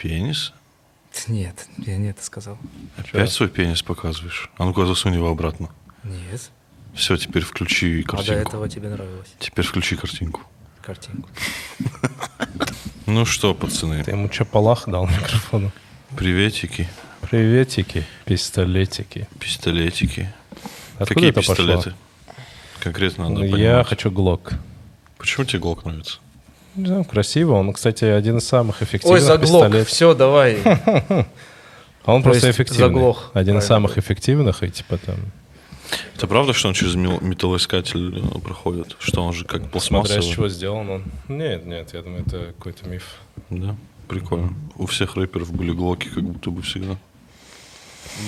Пенис? Нет, я не это сказал. Опять свой пенис показываешь? А ну-ка, засунь его обратно. Нет. Все, теперь включи картинку. А до этого тебе нравилось. Теперь включи картинку. Картинку. Ну что, пацаны. Ты ему чапалах дал микрофону. Приветики. Приветики. Пистолетики. Пистолетики. Какие пистолеты? Конкретно надо понимать. Я хочу глок. Почему тебе глок нравится? Не знаю, красиво. Он, кстати, один из самых эффективных пистолетов. Ой, заглох, все, давай. Он просто эффективный. Один из самых эффективных, и типа там... Это правда, что он через металлоискатель проходит? Что он же как пластмассовый? Смотря из чего сделан он. Нет, нет, я думаю, это какой-то миф. Да? Прикольно. У всех рэперов были глоки как будто бы всегда.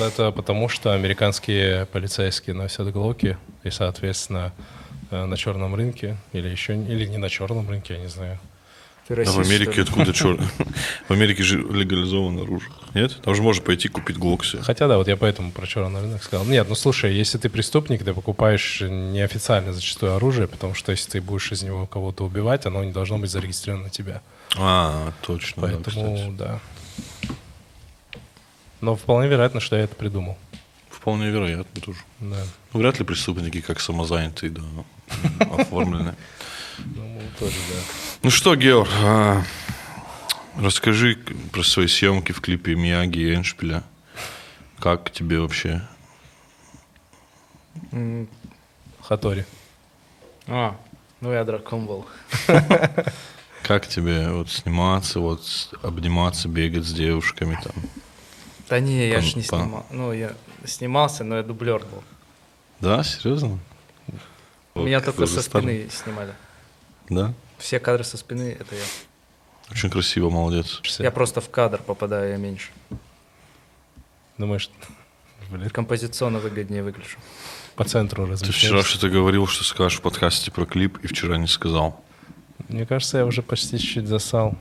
Да, это потому, что американские полицейские носят глоки, и, соответственно... На черном рынке, или еще или не на черном рынке, я не знаю. Ты расист, а в Америке откуда черный? В Америке же легализовано оружие. Нет? Там же можно пойти купить глок себе. Хотя да, вот я поэтому про черный рынок сказал. Нет, ну слушай, если ты преступник, ты покупаешь неофициально зачастую оружие, потому что если ты будешь из него кого-то убивать, оно не должно быть зарегистрировано на тебя. А, точно. Поэтому, да. Но вполне вероятно, что я это придумал. Вполне вероятно тоже. Да. Ну, вряд ли преступники как самозанятые, да, оформлены. Думаю, тоже, да. Ну что, Геор, расскажи про свои съемки в клипе Мияги и Эндшпиля. Как тебе вообще? Хатори. А, ну я дракон был. Как тебе вот сниматься, вот обниматься, бегать с девушками там? Да не, я ж не снимал. Ну, я снимался, но я дублер был. Да? Серьезно? Меня вот только со спины снимали. Да? Все кадры со спины — это я. Очень красиво, молодец. Я просто в кадр попадаю, я меньше. Думаешь, композиционно выгоднее выгляжу. По центру размещаешься. Ты вчера что-то говорил, что скажешь в подкасте про клип, и вчера не сказал. Мне кажется, я уже почти чуть-чуть засал.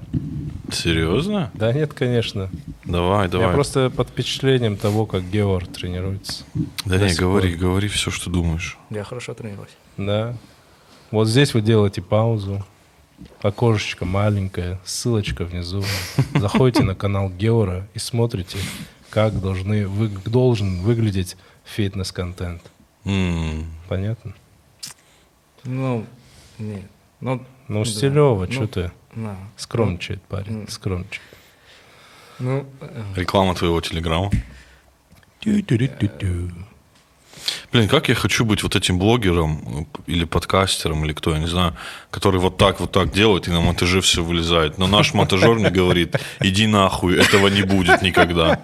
Серьезно? Да нет, конечно. Давай, давай. Я просто под впечатлением того, как Геор тренируется. Да не, говори, говори все, что думаешь. Я хорошо тренируюсь. Да. Вот здесь вы делаете паузу. Окошечко маленькое, ссылочка внизу. Заходите на канал Геора и смотрите, как должен выглядеть фитнес-контент. Понятно? Ну, нет. Ну, Стилева, да. Что ты? Да. Скромничает парень, скромничает. Ну, реклама твоего телеграмма. Блин, как я хочу быть вот этим блогером или подкастером, или кто, я не знаю, который вот так делает, и на монтаже все вылезает. Но наш монтажер мне говорит, иди нахуй, этого не будет никогда.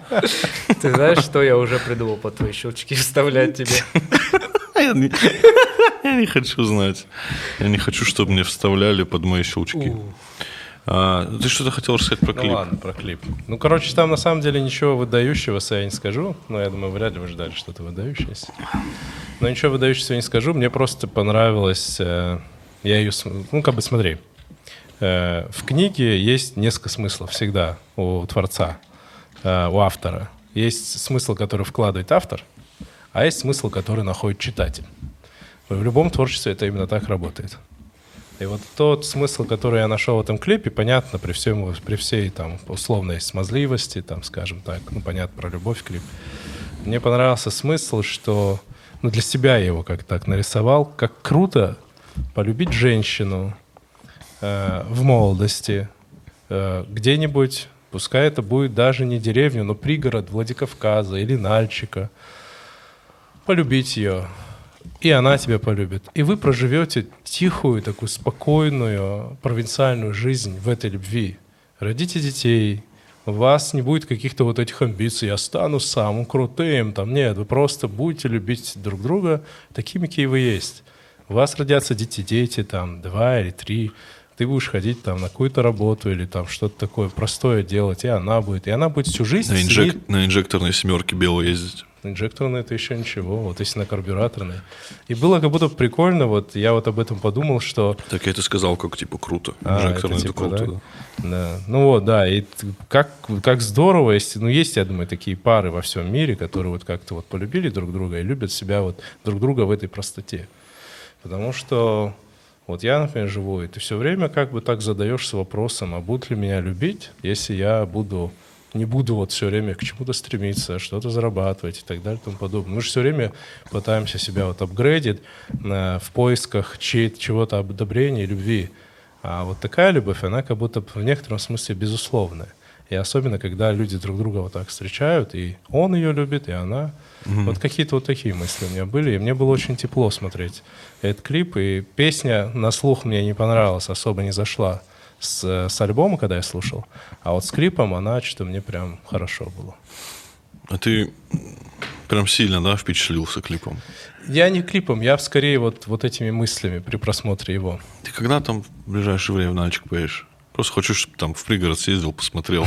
Ты знаешь, что я уже придумал по твоей щелчке вставлять тебе? Я не хочу знать. Я не хочу, чтобы мне вставляли под мои щелчки. Ты что-то хотел рассказать про клип? Ну ладно, про клип. Ну, короче, там на самом деле ничего выдающегося я не скажу. Но я думаю, вряд ли вы ждали что-то выдающееся. Но ничего выдающегося я не скажу. Мне просто понравилось... Я ее... Ну, как бы смотри. В книге есть несколько смыслов всегда у творца, у автора. Есть смысл, который вкладывает автор, а есть смысл, который находит читатель. В любом творчестве это именно так работает. И вот тот смысл, который я нашел в этом клипе, понятно, при всей там, условной смазливости, там, скажем так, ну, понятно, про любовь клип. Мне понравился смысл, что... Ну, для себя я его как-то так нарисовал. Как круто полюбить женщину в молодости где-нибудь, пускай это будет даже не деревню, но пригород Владикавказа или Нальчика. Полюбить ее. И она тебя полюбит. И вы проживете тихую, такую спокойную, провинциальную жизнь в этой любви. Родите детей, у вас не будет каких-то вот этих амбиций, я стану самым крутым. Там, нет, вы просто будете любить друг друга такими, какие вы есть. У вас родятся дети, там, 2 или 3. Ты будешь ходить там, на какую-то работу или там что-то такое простое делать, и она будет. И она будет всю жизнь... На инжекторной семерке белой ездить. Инжекторные — это еще ничего, вот если на карбюраторные. И было как будто прикольно, вот я вот об этом подумал, что... Так я это сказал, как типа круто. Инжекторные — это круто, да? Да. Ну вот, да, и как здорово, если, ну есть, я думаю, такие пары во всем мире, которые вот как-то вот полюбили друг друга и любят себя вот друг друга в этой простоте. Потому что Вот я, например, живу, и ты все время как бы так задаешься вопросом, а будут ли меня любить, если я не буду вот все время к чему-то стремиться, что-то зарабатывать и так далее и тому подобное. Мы же все время пытаемся себя вот апгрейдить в поисках чего-то одобрения и любви. А вот такая любовь, она как будто в некотором смысле безусловная. И особенно, когда люди друг друга вот так встречают, и он ее любит, и она. Mm-hmm. Вот какие-то вот такие мысли у меня были, и мне было очень тепло смотреть этот клип. И песня на слух мне не понравилась, особо не зашла с альбома, когда я слушал. А вот с клипом она что-то мне прям хорошо было. А ты прям сильно, да, впечатлился клипом? Я не клипом, я скорее вот этими мыслями при просмотре его. Ты когда там в ближайшее время в Нальчик поедешь? Просто хочу, чтобы там в пригород съездил, посмотрел,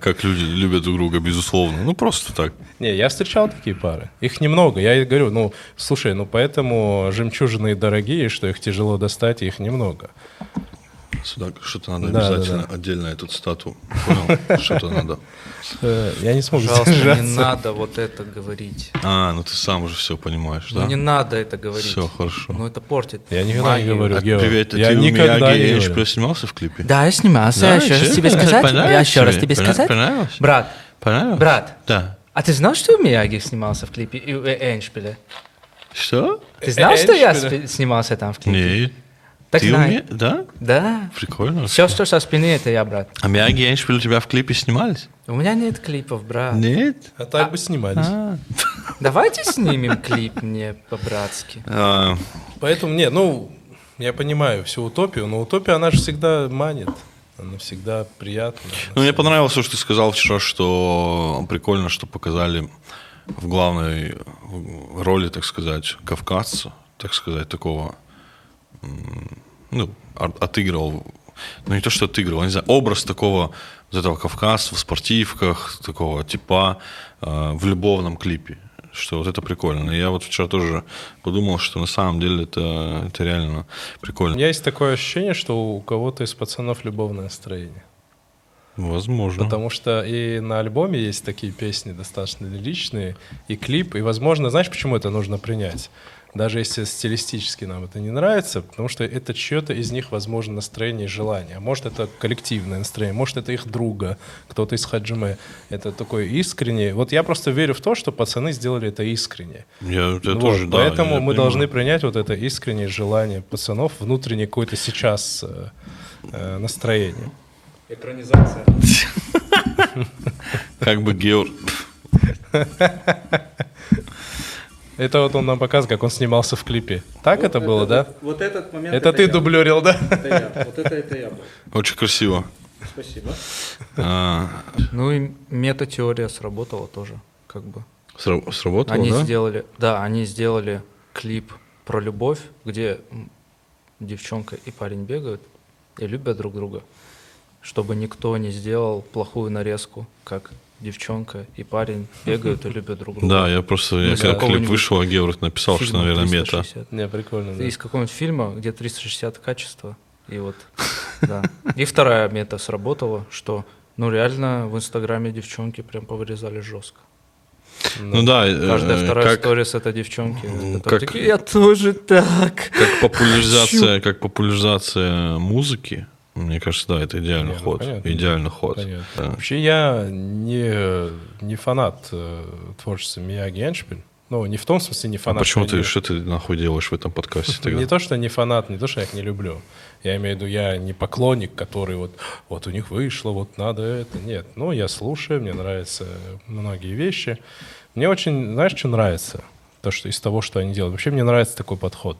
как люди любят друг друга, безусловно. Ну, просто так. Не, я встречал такие пары. Их немного. Я говорю, поэтому жемчужины дорогие, что их тяжело достать, и их немного. Сюда что-то надо обязательно отдельно эту цитату. Понял? Что-то надо. Я не смогу сдержаться. Пожалуйста, не надо вот это говорить. А, ну ты сам уже все понимаешь, да? Ну не надо это говорить. Все, хорошо. Ну это портит. Я никогда не говорю, Геор. Привет, я никогда не говорю. Ты снимался в клипе? Да, я снимался. Я еще раз тебе сказать. Понравилось? Брат. Понравилось? Брат. Да. А ты знал, что у Мияги снимался в клипе и у Эндшпиля? Что? Ты знал, что я снимался там в клипе? Нет. Так ты умеешь, да? Да. Прикольно. Все, что со спины, это я, брат. А Мияги и Эндшпиль у тебя в клипе снимались? У меня нет клипов, брат. Нет? А так бы снимались. Давайте снимем клип мне по-братски. Поэтому, я понимаю всю утопию, но утопия, она же всегда манит. Она всегда приятна. Ну, мне понравилось то, что ты сказал вчера, что прикольно, что показали в главной роли, так сказать, кавказца, так сказать, такого... отыгрывал, не то, что отыгрывал, не знаю, образ такого, вот этого кавказца в спортивках, такого типа в любовном клипе, что вот это прикольно. И я вот вчера тоже подумал, что на самом деле это реально прикольно. У меня есть такое ощущение, что у кого-то из пацанов любовное настроение. Возможно. Потому что и на альбоме есть такие песни достаточно лиричные, и клип, и, возможно, знаешь, почему это нужно принять? Даже если стилистически нам это не нравится, потому что это чье-то из них, возможно, настроение и желание. Может, это коллективное настроение, может, это их друга, кто-то из хаджиме. Это такое искреннее. Вот я просто верю в то, что пацаны сделали это искренне. Тоже, да, поэтому мы должны принять вот это искреннее желание пацанов, внутреннее какое-то сейчас настроение. Экранизация. Как бы Геор... Это вот он нам показывает, как он снимался в клипе. Так вот это было, да? Вот этот момент. Это ты дублерил, да? Это я. Вот это я был. Очень красиво. Спасибо. И мета-теория сработала тоже, как бы. Сработала, они сделали, да, они сделали клип про любовь, где девчонка и парень бегают и любят друг друга, чтобы никто не сделал плохую нарезку, как... Девчонка и парень бегают и любят друг друга. Да, я просто, когда клип вышел, а Георг написал, что, наверное, мета. Не, прикольно, да. Из какого-нибудь фильма, где 360 качества, и вот, да. И вторая мета сработала, что, реально в Инстаграме девчонки прям повырезали жестко. Да. Каждая вторая сторис — это девчонки. Такие, я тоже так. Как популяризация музыки. Мне кажется, да, это идеальный ход. Понятно. Идеальный ход. Да. Вообще я не фанат творчества Мияги и Эндшпиль. Не в том смысле не фанат. А почему ты, что ты нахуй делаешь в этом подкасте тогда? Не то, что не фанат, не то, что я их не люблю. Я имею в виду, я не поклонник, который вот у них вышло, вот надо это. Нет, я слушаю, мне нравятся многие вещи. Мне очень, знаешь, что нравится? То, что из того, что они делают. Вообще мне нравится такой подход.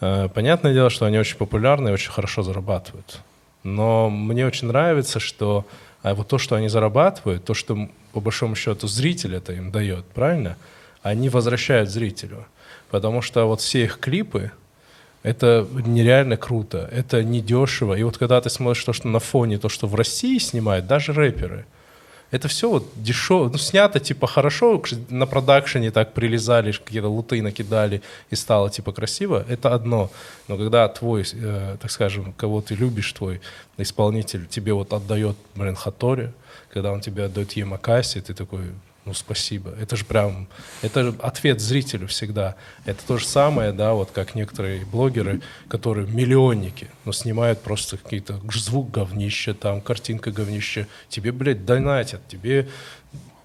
Понятное дело, что они очень популярны и очень хорошо зарабатывают. Но мне очень нравится, что вот то, что они зарабатывают, то, что, по большому счету, зритель это им дает, правильно? Они возвращают зрителю. Потому что вот все их клипы, это нереально круто, это недешево. И вот когда ты смотришь то, что на фоне, то, что в России снимают, даже рэперы, это все вот дешево, снято типа хорошо, на продакшене так прилезали, какие-то луты накидали и стало типа красиво, это одно. Но когда твой, так скажем, кого ты любишь, твой исполнитель тебе вот отдает, блин, Хатори, когда он тебе отдает Ямакаси, ты такой, ну спасибо. Это же прям, это же ответ зрителю всегда. Это то же самое, да, вот как некоторые блогеры, которые миллионники, но снимают просто какие-то звук говнище, там, картинка говнище. Тебе, блядь, донатят, тебе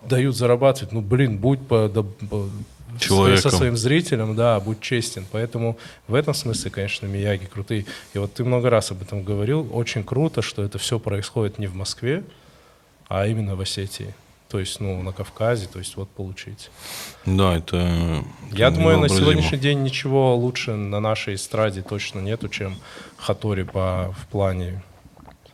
дают зарабатывать. Ну, блин, будь со своим зрителем, да, будь честен. Поэтому в этом смысле, конечно, Мияги крутые. И вот ты много раз об этом говорил. Очень круто, что это все происходит не в Москве, а именно в Осетии. То есть, ну, на Кавказе, то есть, вот получить. Да, это... Я думаю, на сегодняшний день ничего лучше на нашей эстраде точно нету, чем Хатори в плане...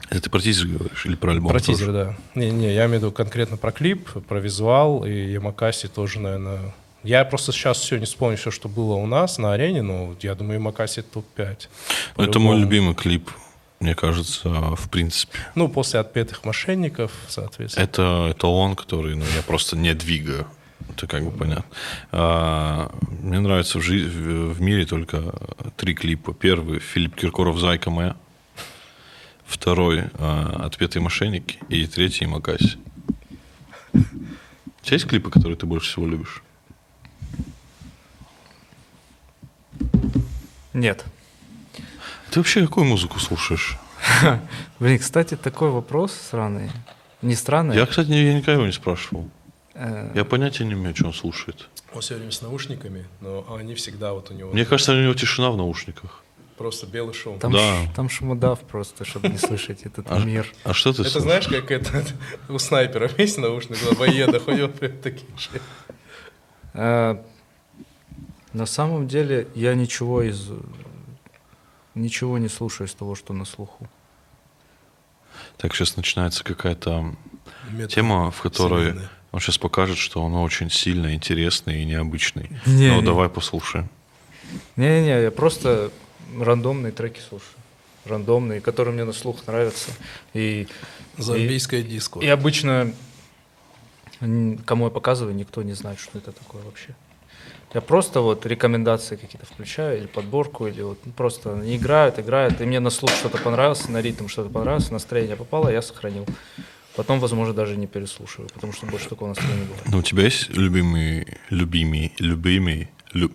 Это ты про тизер говоришь или про альбом? Про тизер, да. Не, я имею в виду конкретно про клип, про визуал, и Ямакаси тоже, наверное... Я просто сейчас все не вспомню, все, что было у нас на арене, но я думаю, Ямакаси топ-5. Это мой любимый клип, мне кажется, в принципе. Ну, после «Отпетых мошенников», соответственно. Это он, который, ну, я просто не двигаю. Это как бы понятно. Мне нравится в мире только 3 клипа. Первый — Филипп Киркоров «Зайка моя». Второй — «Отпетые мошенники». И третий — «Ямакаси». У тебя есть клипы, которые ты больше всего любишь? Нет. Ты вообще какую музыку слушаешь? Блин, кстати, такой вопрос странный. Не странный. Я, кстати, я никогда его не спрашивал. Я понятия не имею, что он слушает. Он все время с наушниками, но они всегда вот у него... Мне кажется, у него тишина в наушниках. Просто белый шум. Там шумодав просто, чтобы не слышать этот мир. А что ты слышишь? Это знаешь, как это у снайпера есть наушник, у боеда ходил прям такие же. На самом деле я ничего не слушаю из того, что на слуху. Так, сейчас начинается какая-то тема, в которой он сейчас покажет, что он очень сильно интересный и необычный. Ну, давай послушаем. Не-не-не, я просто рандомные треки слушаю. Рандомные, которые мне на слух нравятся. Зомбийская диско. И обычно, кому я показываю, никто не знает, что это такое вообще. Я просто вот рекомендации какие-то включаю, или подборку, или вот просто они играют, и мне на слух что-то понравилось, на ритм что-то понравилось, настроение попало, я сохранил. Потом, возможно, даже не переслушиваю, потому что больше такого настроения не было. Ну, у тебя есть любимый?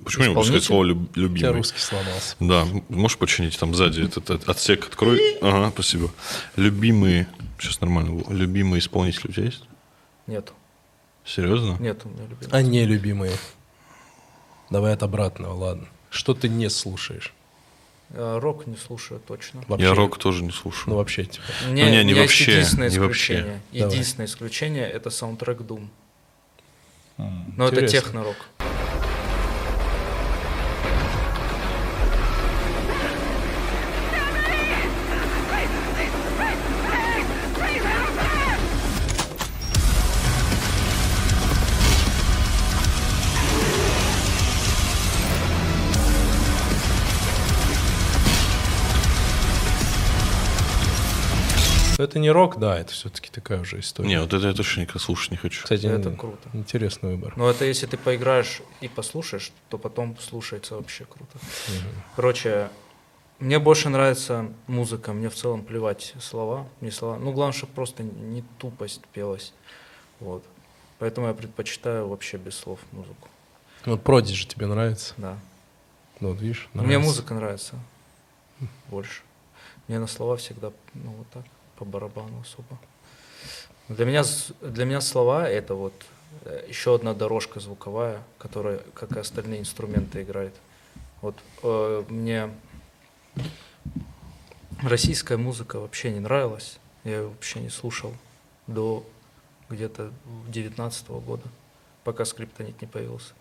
Почему я могу сказать слово «любимый»? У тебя русский сломался. Да, можешь починить там сзади этот отсек, открой. Ага, спасибо. Любимые, сейчас нормально было, любимые исполнители у тебя есть? Нет. Серьезно? Нет, у меня любимые. А нелюбимые? Давай от обратного, ладно. Что ты не слушаешь? Рок не слушаю точно. Вообще? Я рок тоже не слушаю. Ну вообще типа. Не вообще. Единственное исключение — это саундтрек Doom. Но интересно. Это техно-рок. Это не рок, да, это все-таки такая уже история. Не, вот это я точно никогда слушать не хочу. Кстати, это круто. Интересный выбор. Но это если ты поиграешь и послушаешь, то потом слушается вообще круто. Короче, мне больше нравится музыка, мне в целом плевать слова. Ну, главное, чтобы просто не тупость пелась. Вот. Поэтому я предпочитаю вообще без слов музыку. Вот Prodigy тебе нравится? Да. Ну, вот видишь, нравится. Мне музыка нравится больше. Мне на слова всегда, ну, вот так. По барабану особо. Для меня слова — это вот еще одна дорожка звуковая, которая, как и остальные инструменты, играет. Вот мне российская музыка вообще не нравилась. Я ее вообще не слушал до где-то 19-го года, пока Скриптонит не появился.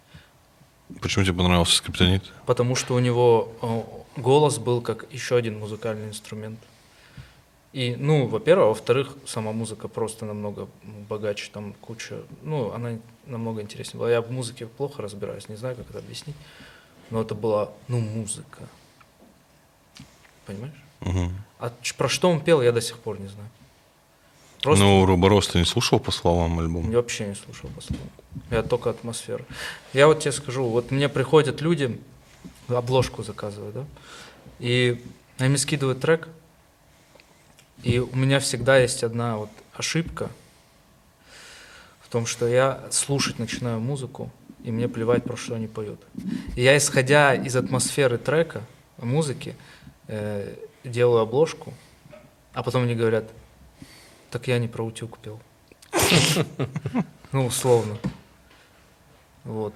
Почему тебе понравился Скриптонит? Потому что у него голос был как еще один музыкальный инструмент. И, ну, во-первых, а во-вторых, сама музыка просто намного богаче, там куча, ну, она намного интереснее была. Я в музыке плохо разбираюсь, не знаю, как это объяснить, но это была, ну, музыка. Понимаешь? Угу. А про что он пел, я до сих пор не знаю. Просто... Ну, Роборос ты не слушал по словам альбом? Я вообще не слушал по словам. Я только атмосферу. Я вот тебе скажу, вот мне приходят люди, обложку заказывают, да, и они скидывают трек. И у меня всегда есть одна вот ошибка в том, что я слушать начинаю музыку, и мне плевать, про что они поют. И я, исходя из атмосферы трека, музыки, делаю обложку, а потом мне говорят, так я не про утюг пел. Ну, условно. Вот.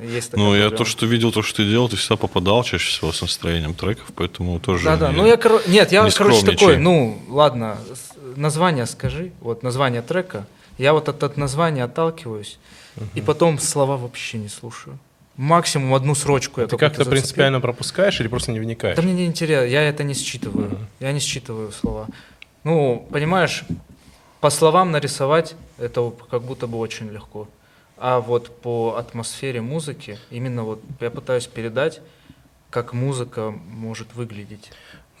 Есть такая проблема. Я то, что видел, то, что ты делал, ты всегда попадал чаще всего с настроением треков, поэтому тоже... Да-да, я такой, ладно, название скажи, вот название трека, я вот от названия отталкиваюсь, и потом слова вообще не слушаю. Максимум одну срочку я только зацепил. Ты как-то принципиально пропускаешь или просто не вникаешь? Да мне не интересно, я это не считываю, я не считываю слова. Понимаешь, по словам нарисовать это как будто бы очень легко. А вот по атмосфере музыки, именно вот я пытаюсь передать, как музыка может выглядеть.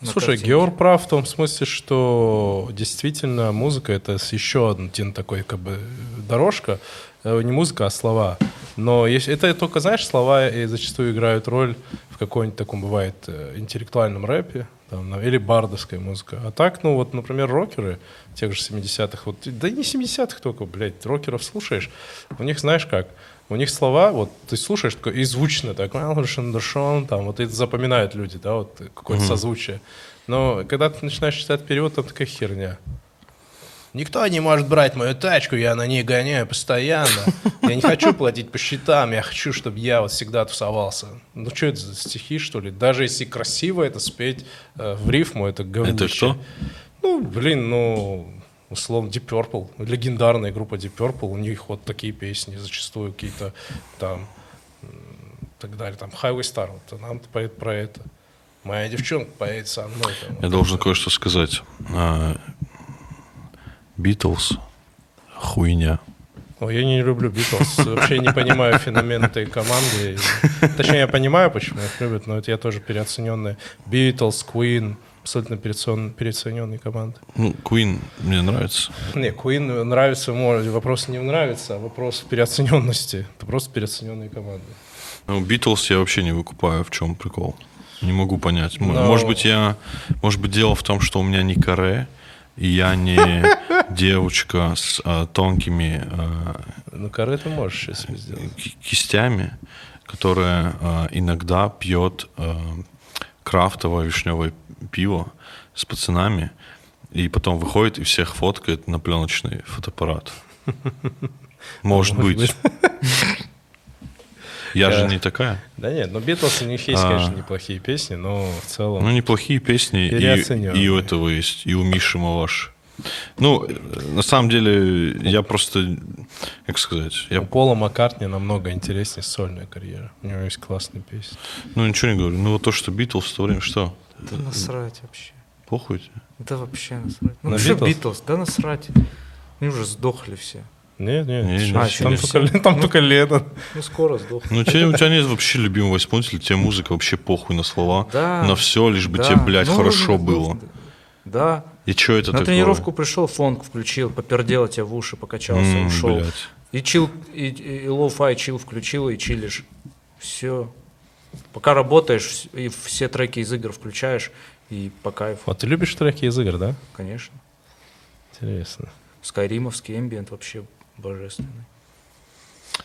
Слушай, Геор прав в том смысле, что действительно музыка — это еще один такой как бы дорожка, не музыка, а слова. Но это только, знаешь, слова зачастую играют роль в каком-нибудь таком, бывает, интеллектуальном рэпе там, или бардовская музыка. А так, например, рокеры тех же 70-х, да и не 70-х только, блядь, рокеров слушаешь, у них, знаешь как, у них слова, ты слушаешь такое, и звучно так, там, это запоминают люди, да, какое-то созвучие. Но когда ты начинаешь читать перевод, там такая херня. Никто не может брать мою тачку, я на ней гоняю постоянно. Я не хочу платить по счетам, я хочу, чтобы я всегда тусовался. Что это за стихи, что ли? Даже если красиво это спеть в рифму, это говнище. Это что? Условно, Deep Purple, легендарная группа Deep Purple, у них вот такие песни, зачастую какие-то там, так далее, там, Highway Star, вот, нам-то поет про это. Моя девчонка поет со мной. Там, я должен кое-что сказать. Битлз — хуйня. Я не люблю Битлз, вообще не понимаю феномен этой команды. Точнее, я понимаю, почему их любят, но это я тоже переоцененный. Битлз, Queen. Абсолютно переоцененной команды. Queen мне нравится. Не, Queen нравится, вопрос не нравится, а вопрос в переоцененности. Это просто переоцененные команды. Битлз я вообще не выкупаю, в чем прикол. Не могу понять. Может быть, дело в том, что у меня не каре, и я не девочка с тонкими... каре ты можешь сейчас сделать. Кистями, которая иногда пьет... крафтовое вишневое пиво с пацанами, и потом выходит и всех фоткает на пленочный фотоаппарат. Может быть. Я же не такая. Да нет, но Битлз, у них есть, конечно, неплохие песни, но в целом... неплохие песни, и у этого есть, и у Миши Маваш. На самом деле, я просто... Как сказать? У Пола Маккартни намного интереснее сольная карьера. У него есть классные песни. Ничего не говорю. То, что Битлз в то время, что? Да насрать вообще. Похуй тебе? Да вообще насрать. Все Битлз, да насрать. Они уже сдохли все. Нет. Там только Леннон. Скоро сдохнет. У тебя нет вообще любимого исполнителя, тебе музыка вообще похуй на слова, на все, лишь бы тебе, блядь, хорошо было. Да. И что это такое? На тренировку пришел, фонг включил, попердел тебя в уши, покачался, ушел. Блядь. И чил, и лоу-фай чил включил, и чилишь. Все. Пока работаешь, и все треки из игр включаешь, и по кайфу. Ты любишь треки из игр, да? Конечно. Интересно. Скайримовский эмбиент вообще божественный.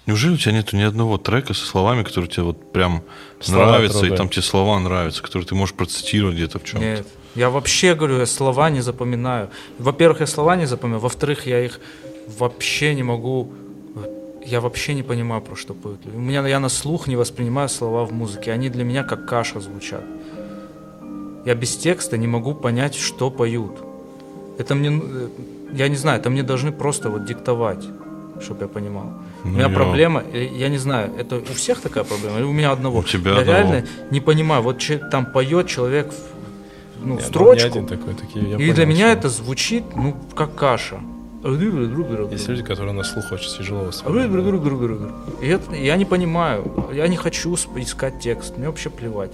Неужели у тебя нету ни одного трека со словами, которые тебе прям нравятся, и там тебе слова нравятся, которые ты можешь процитировать где-то в чем-то? Нет. Я вообще говорю, я слова не запоминаю. Во-первых, я слова не запоминаю, во-вторых, я их вообще не могу. Я вообще не понимаю, про что поют. Я на слух не воспринимаю слова в музыке. Они для меня как каша звучат. Я без текста не могу понять, что поют. Это мне. Я не знаю, это мне должны просто диктовать, чтобы я понимал. У меня проблема, я не знаю, это у всех такая проблема, или у меня одного? У тебя я одного. Реально не понимаю, там поет человек. Строчку. И для меня это звучит, как каша. Есть люди, которые на слух очень тяжело воспринимают. Я не понимаю, я не хочу искать текст, мне вообще плевать.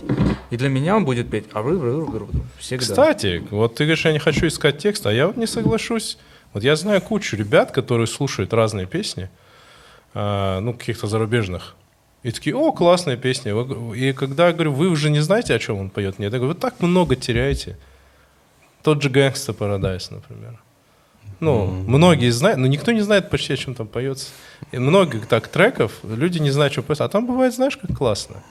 И для меня он будет петь всегда. Кстати, ты говоришь, я не хочу искать текст, а я не соглашусь. Я знаю кучу ребят, которые слушают разные песни, каких-то зарубежных. И такие, классная песня. И когда я говорю, вы уже не знаете, о чем он поет? Нет, я говорю, вы так много теряете. Тот же Gangsta Paradise, например. Ну, многие знают, но никто не знает почти, о чем там поется. И много так треков, люди не знают, что поется. А там бывает, знаешь, как классно.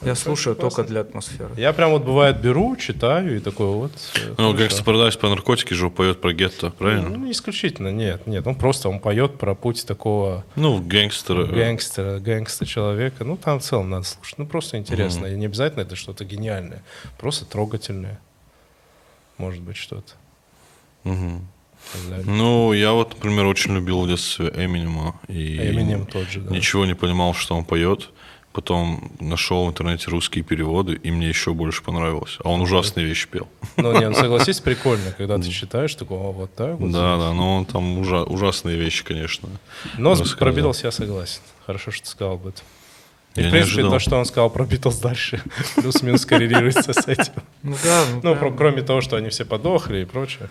Я слушаю классно. Только для атмосферы. Я прям вот бывает беру, читаю и такой вот. Ну, Gangsta Paradise по наркотике же поет про гетто, правильно? Ну, исключительно, нет. Он поет про путь такого... Ну, гангстера человека. Ну, там в целом надо слушать. Ну, просто интересно. И не обязательно это что-то гениальное. Просто трогательное. Может быть, что-то. Ну, я вот, например, очень любил в детстве Эминема. Эминем тот же, да. Ничего не понимал, что он поет. Потом нашел в интернете русские переводы, и мне еще больше понравилось. А он ужасные вещи пел. Ну, не, согласись, прикольно, когда ты читаешь, такого вот так вот. Да, но он там ужасные вещи, конечно. Но про Битлз я согласен. Хорошо, что ты сказал об этом. И, в принципе, то, что он сказал про Битлз дальше, плюс-минус коррелируется с этим. Ну, да. Ну, кроме того, что они все подохли и прочее.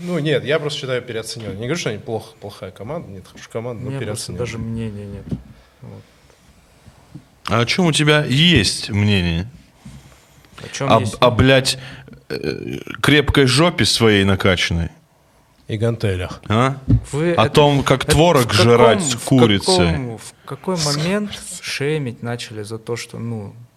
Ну, нет, я просто считаю переоцененным. Не говорю, что они плохая команда, нет, хорошая команда, но переоцененная. Даже мнения нет. Вот. А о чем у тебя есть мнение? О чем есть? Блядь, крепкой жопе своей накачанной. И гантелях. А? О том, как творог жрать с курицей. В какой момент шеймить начали за то, что,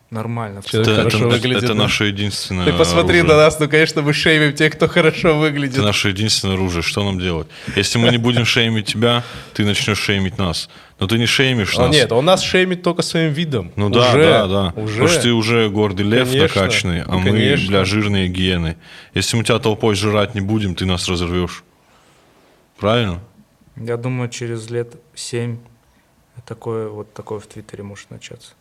нормально. Это наше единственное оружие. Ты посмотри оружие. На нас, конечно, мы шеймим тех, кто хорошо выглядит. Это наше единственное оружие. Что нам делать? Если мы не будем шеймить тебя, ты начнешь шеймить нас. Но ты не шеймишь нас. Нет, он нас шеймит только своим видом. Ну да, да. Уже. Потому что ты уже гордый лев, конечно, накачанный, а мы, бля, жирные гиены. Если мы тебя толпой жрать не будем, ты нас разорвешь. Правильно? Я думаю, через 7 лет такое в Твиттере может начаться.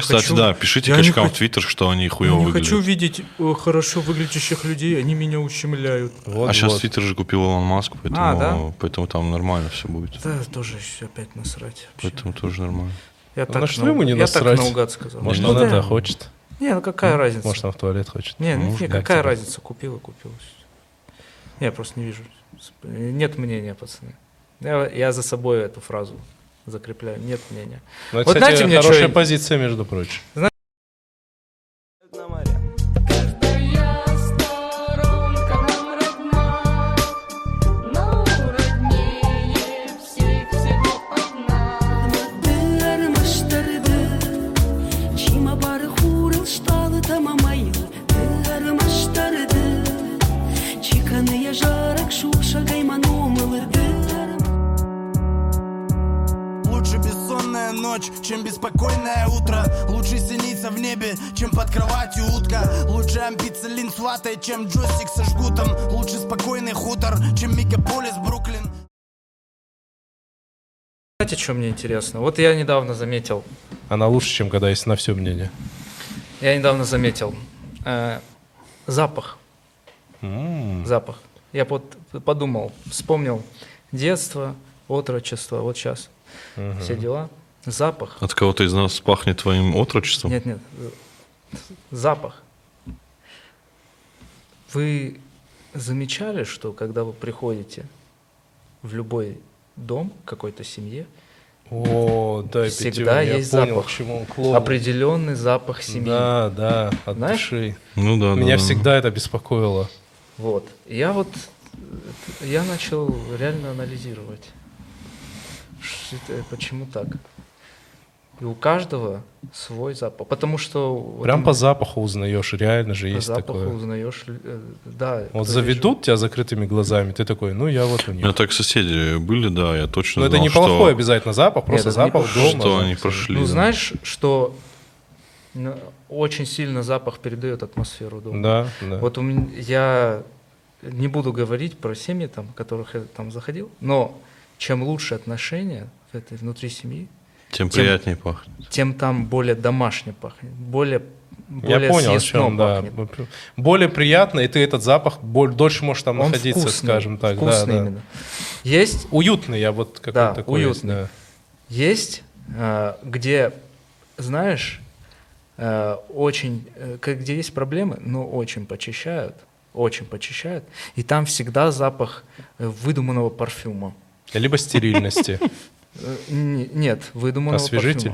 Кстати, пишите качкам в Твиттер, что они хуёво выглядят. Я не хочу видеть хорошо выглядящих людей, они меня ущемляют. Сейчас Твиттер же купил Илон Маск, поэтому там нормально все будет. Да, тоже опять насрать. Вообще. Поэтому тоже нормально. Я так наугад сказал. Может, он это хочет? Не, какая разница? Может, он в туалет хочет. Не, какая разница, купил и купил. Я просто не вижу. Нет мнения, пацаны. Я за собой эту фразу закрепляю. Нет мнения. Но, вот, кстати, знаете, хорошая позиция, между прочим. Чем беспокойное утро. Лучше синица в небе, чем под кроватью утка. Лучше ампицилин с ватой, чем джойстик со жгутом. Лучше спокойный хутор, чем мегаполис Бруклин. Знаете, что мне интересно? Вот я недавно заметил. Она лучше, чем когда есть на все мнение. Я недавно заметил запах. Запах. Я подумал, вспомнил детство, отрочество, вот сейчас все дела. Запах. От кого-то из нас пахнет твоим отрочеством? Нет. Запах. Вы замечали, что когда вы приходите в любой дом какой-то семье, всегда есть запах. Определенный запах семьи. Да, от души. Меня всегда это беспокоило. Вот. Я начал реально анализировать. Почему так? И у каждого свой запах. Потому что... Прям по запаху узнаешь, реально же есть такое. По запаху узнаешь, да. Вот заведут тебя закрытыми глазами, ты такой, я вот у них. У меня так соседи были, да, я точно знал, что... Но это не плохой обязательно запах, просто запах дома. Что они прошли. Знаешь, что очень сильно запах передает атмосферу дома. Да. Вот я не буду говорить про семьи, которых я там заходил, но чем лучше отношения внутри семьи, тем приятнее пахнет. Тем там более домашне пахнет, более съестно пахнет. Да. Более приятно, и ты этот запах дольше можешь там находиться, вкусный, скажем так. Вкусный именно. Да. Есть... Уютный, я вот какой-то такой. Уютный. Есть, где, знаешь, где есть проблемы, но очень почищают, и там всегда запах выдуманного парфюма. Либо стерильности. Нет, выдуманного парфюма. Освежитель?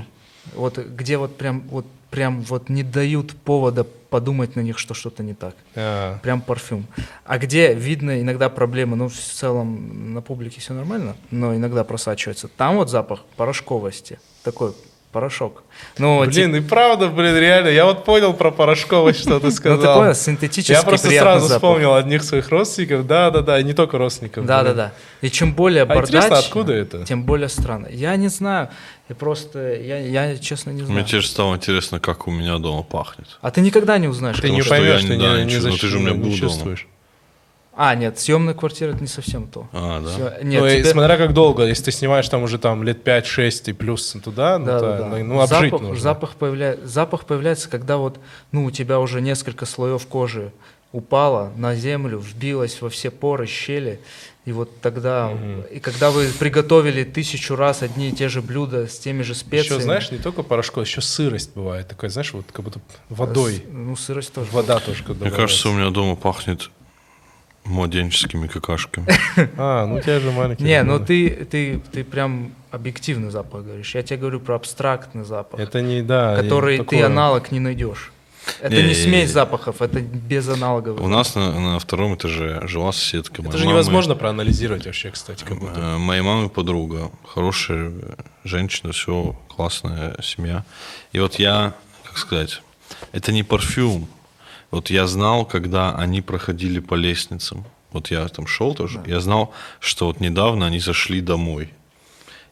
Вот где прям не дают повода подумать на них, что что-то не так. А-а-а. Прям парфюм. А где видно иногда проблемы, ну в целом на публике все нормально, но иногда просачивается. Там вот запах порошковости, такой порошок. Ну, и правда, реально, я вот понял про порошковость, что ты сказал. Ну, ты понял, синтетически приятный запах. Я просто сразу вспомнил одних своих родственников, да-да-да, и не только родственников. Да-да-да. И чем более бардач, тем более странно. Я не знаю, я честно не знаю. Мне теперь стало интересно, как у меня дома пахнет. А ты никогда не узнаешь. Ты не поймешь, что не чувствуешь. А, нет, съемная квартира — это не совсем то. А, да? Нет, ну, тебе... смотря как долго, если ты снимаешь там уже там, лет 5-6 и плюс туда, обжить нужно. Запах появляется, когда вот, у тебя уже несколько слоев кожи упало на землю, вбилось во все поры, щели, и вот тогда, и когда вы приготовили 1000 раз одни и те же блюда с теми же специями. Еще, знаешь, не только порошко, еще сырость бывает такая, знаешь, вот как будто водой. Сырость тоже. Вода тоже. Мне кажется, у меня дома пахнет младенческими какашками. У тебя же маленькие. Не, ну ты прям объективный запах говоришь. Я тебе говорю про абстрактный запах. Это не, да. Который ты аналог не найдешь. Это не смесь запахов, это без аналогов. У нас на втором этаже жила соседка. Это же невозможно проанализировать вообще, кстати. Моей мамы подруга. Хорошая женщина, все, классная семья. И вот я, как сказать, это не парфюм. Вот я знал, когда они проходили по лестницам. Вот я там шел тоже. Да. Я знал, что вот недавно они зашли домой.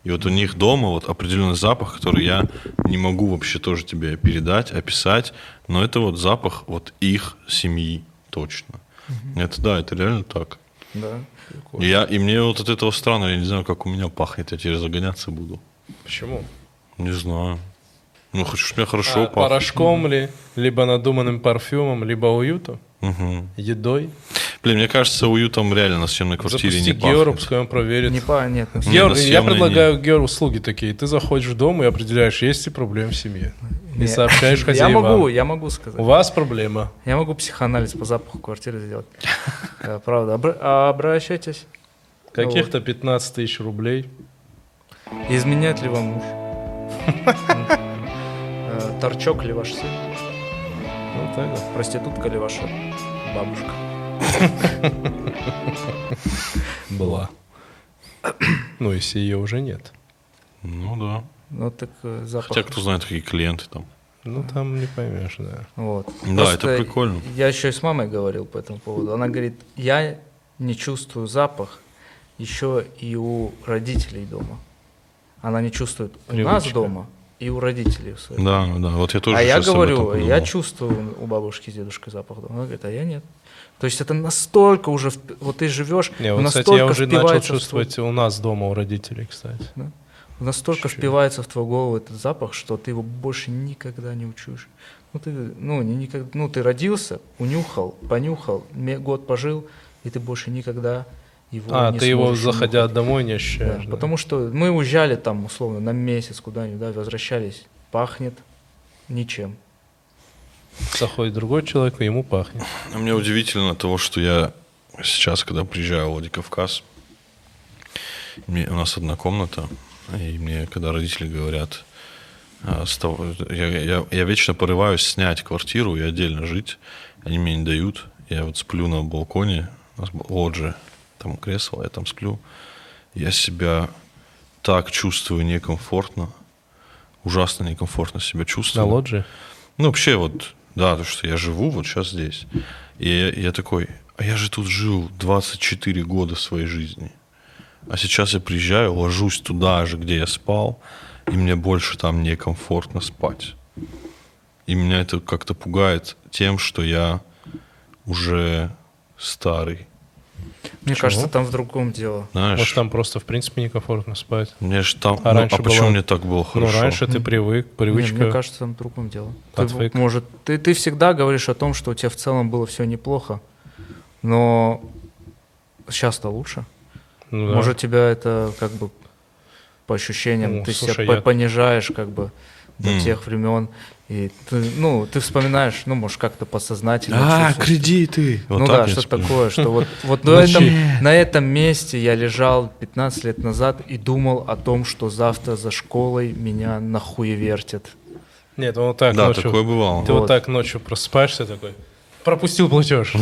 И вот у них дома вот определенный запах, который я не могу вообще тоже тебе передать, описать. Но это вот запах вот их семьи точно. Угу. Это реально так. Да. И мне вот от этого странно. Я не знаю, как у меня пахнет. Я теперь загоняться буду. Почему? Не знаю. Ну, хочу, чтобы у меня хорошо пахло. Порошком либо надуманным парфюмом, либо уютом, едой. Блин, мне кажется, уютом реально на съемной квартире не пахнет. Запусти Геора, пускай он проверит. Геор, я предлагаю Геору услуги такие. Ты заходишь в дом и определяешь, есть ли проблемы в семье. И сообщаешь хозяевам. Я могу сказать. У вас проблема. Я могу психоанализ по запаху квартиры сделать. Правда. Обращайтесь. Каких-то 15 тысяч рублей. Изменяет ли вам муж? Торчок ли ваш сын? Проститутка ли ваша бабушка? Была. Ну, если ее уже нет. Ну, да. Хотя, кто знает, какие клиенты там. Ну, там не поймешь, да. Да, это прикольно. Я еще и с мамой говорил по этому поводу. Она говорит, я не чувствую запах еще и у родителей дома. Она не чувствует у нас дома. И у родителей своих. Да, вот я тоже. А я говорю, я чувствую у бабушки с дедушкой запах дома. Она говорит, а я нет. То есть это настолько уже, вот ты живешь, настолько я уже начал чувствовать у нас дома, у родителей, кстати. Да? Настолько впивается в твою голову этот запах, что ты его больше никогда не учуешь. Ты родился, унюхал, понюхал, год пожил, и ты больше никогда его не ты его, заходя домой, не ощущаешь. Да, потому что мы уезжали там, условно, на месяц куда-нибудь, возвращались, пахнет ничем. Заходит другой человек, и ему пахнет. Мне удивительно того, что я сейчас, когда приезжаю в Владикавказ, у нас одна комната, и мне, когда родители говорят, я вечно порываюсь снять квартиру и отдельно жить, они мне не дают, я вот сплю на балконе, у нас лоджия, там кресло, я там сплю. Я себя так чувствую некомфортно. Ужасно некомфортно себя чувствую. На лоджии? Ну, вообще, то, что я живу вот сейчас здесь. И я такой, я же тут жил 24 года своей жизни. А сейчас я приезжаю, ложусь туда же, где я спал, и мне больше там некомфортно спать. И меня это как-то пугает тем, что я уже старый. Мне кажется, там в другом дело. Знаешь, может, там просто, в принципе, некомфортно спать. Мне же там... почему мне так было хорошо? Раньше ты привычка... Мне кажется, там в другом дело. Ты всегда говоришь о том, что у тебя в целом было все неплохо, но сейчас-то лучше. Может, тебя это как бы по ощущениям... ты себя понижаешь как бы до тех времен. И ты, ну, ты вспоминаешь, ну, может, как-то подсознательно. А, кредиты! Вот ну да, что-то такое, что вот на этом месте я лежал 15 лет назад и думал о том, что завтра за школой меня нахуевертят. Нет, он вот так да, ночью... Да, такое бывало. Ты вот так ночью просыпаешься такой, пропустил платеж.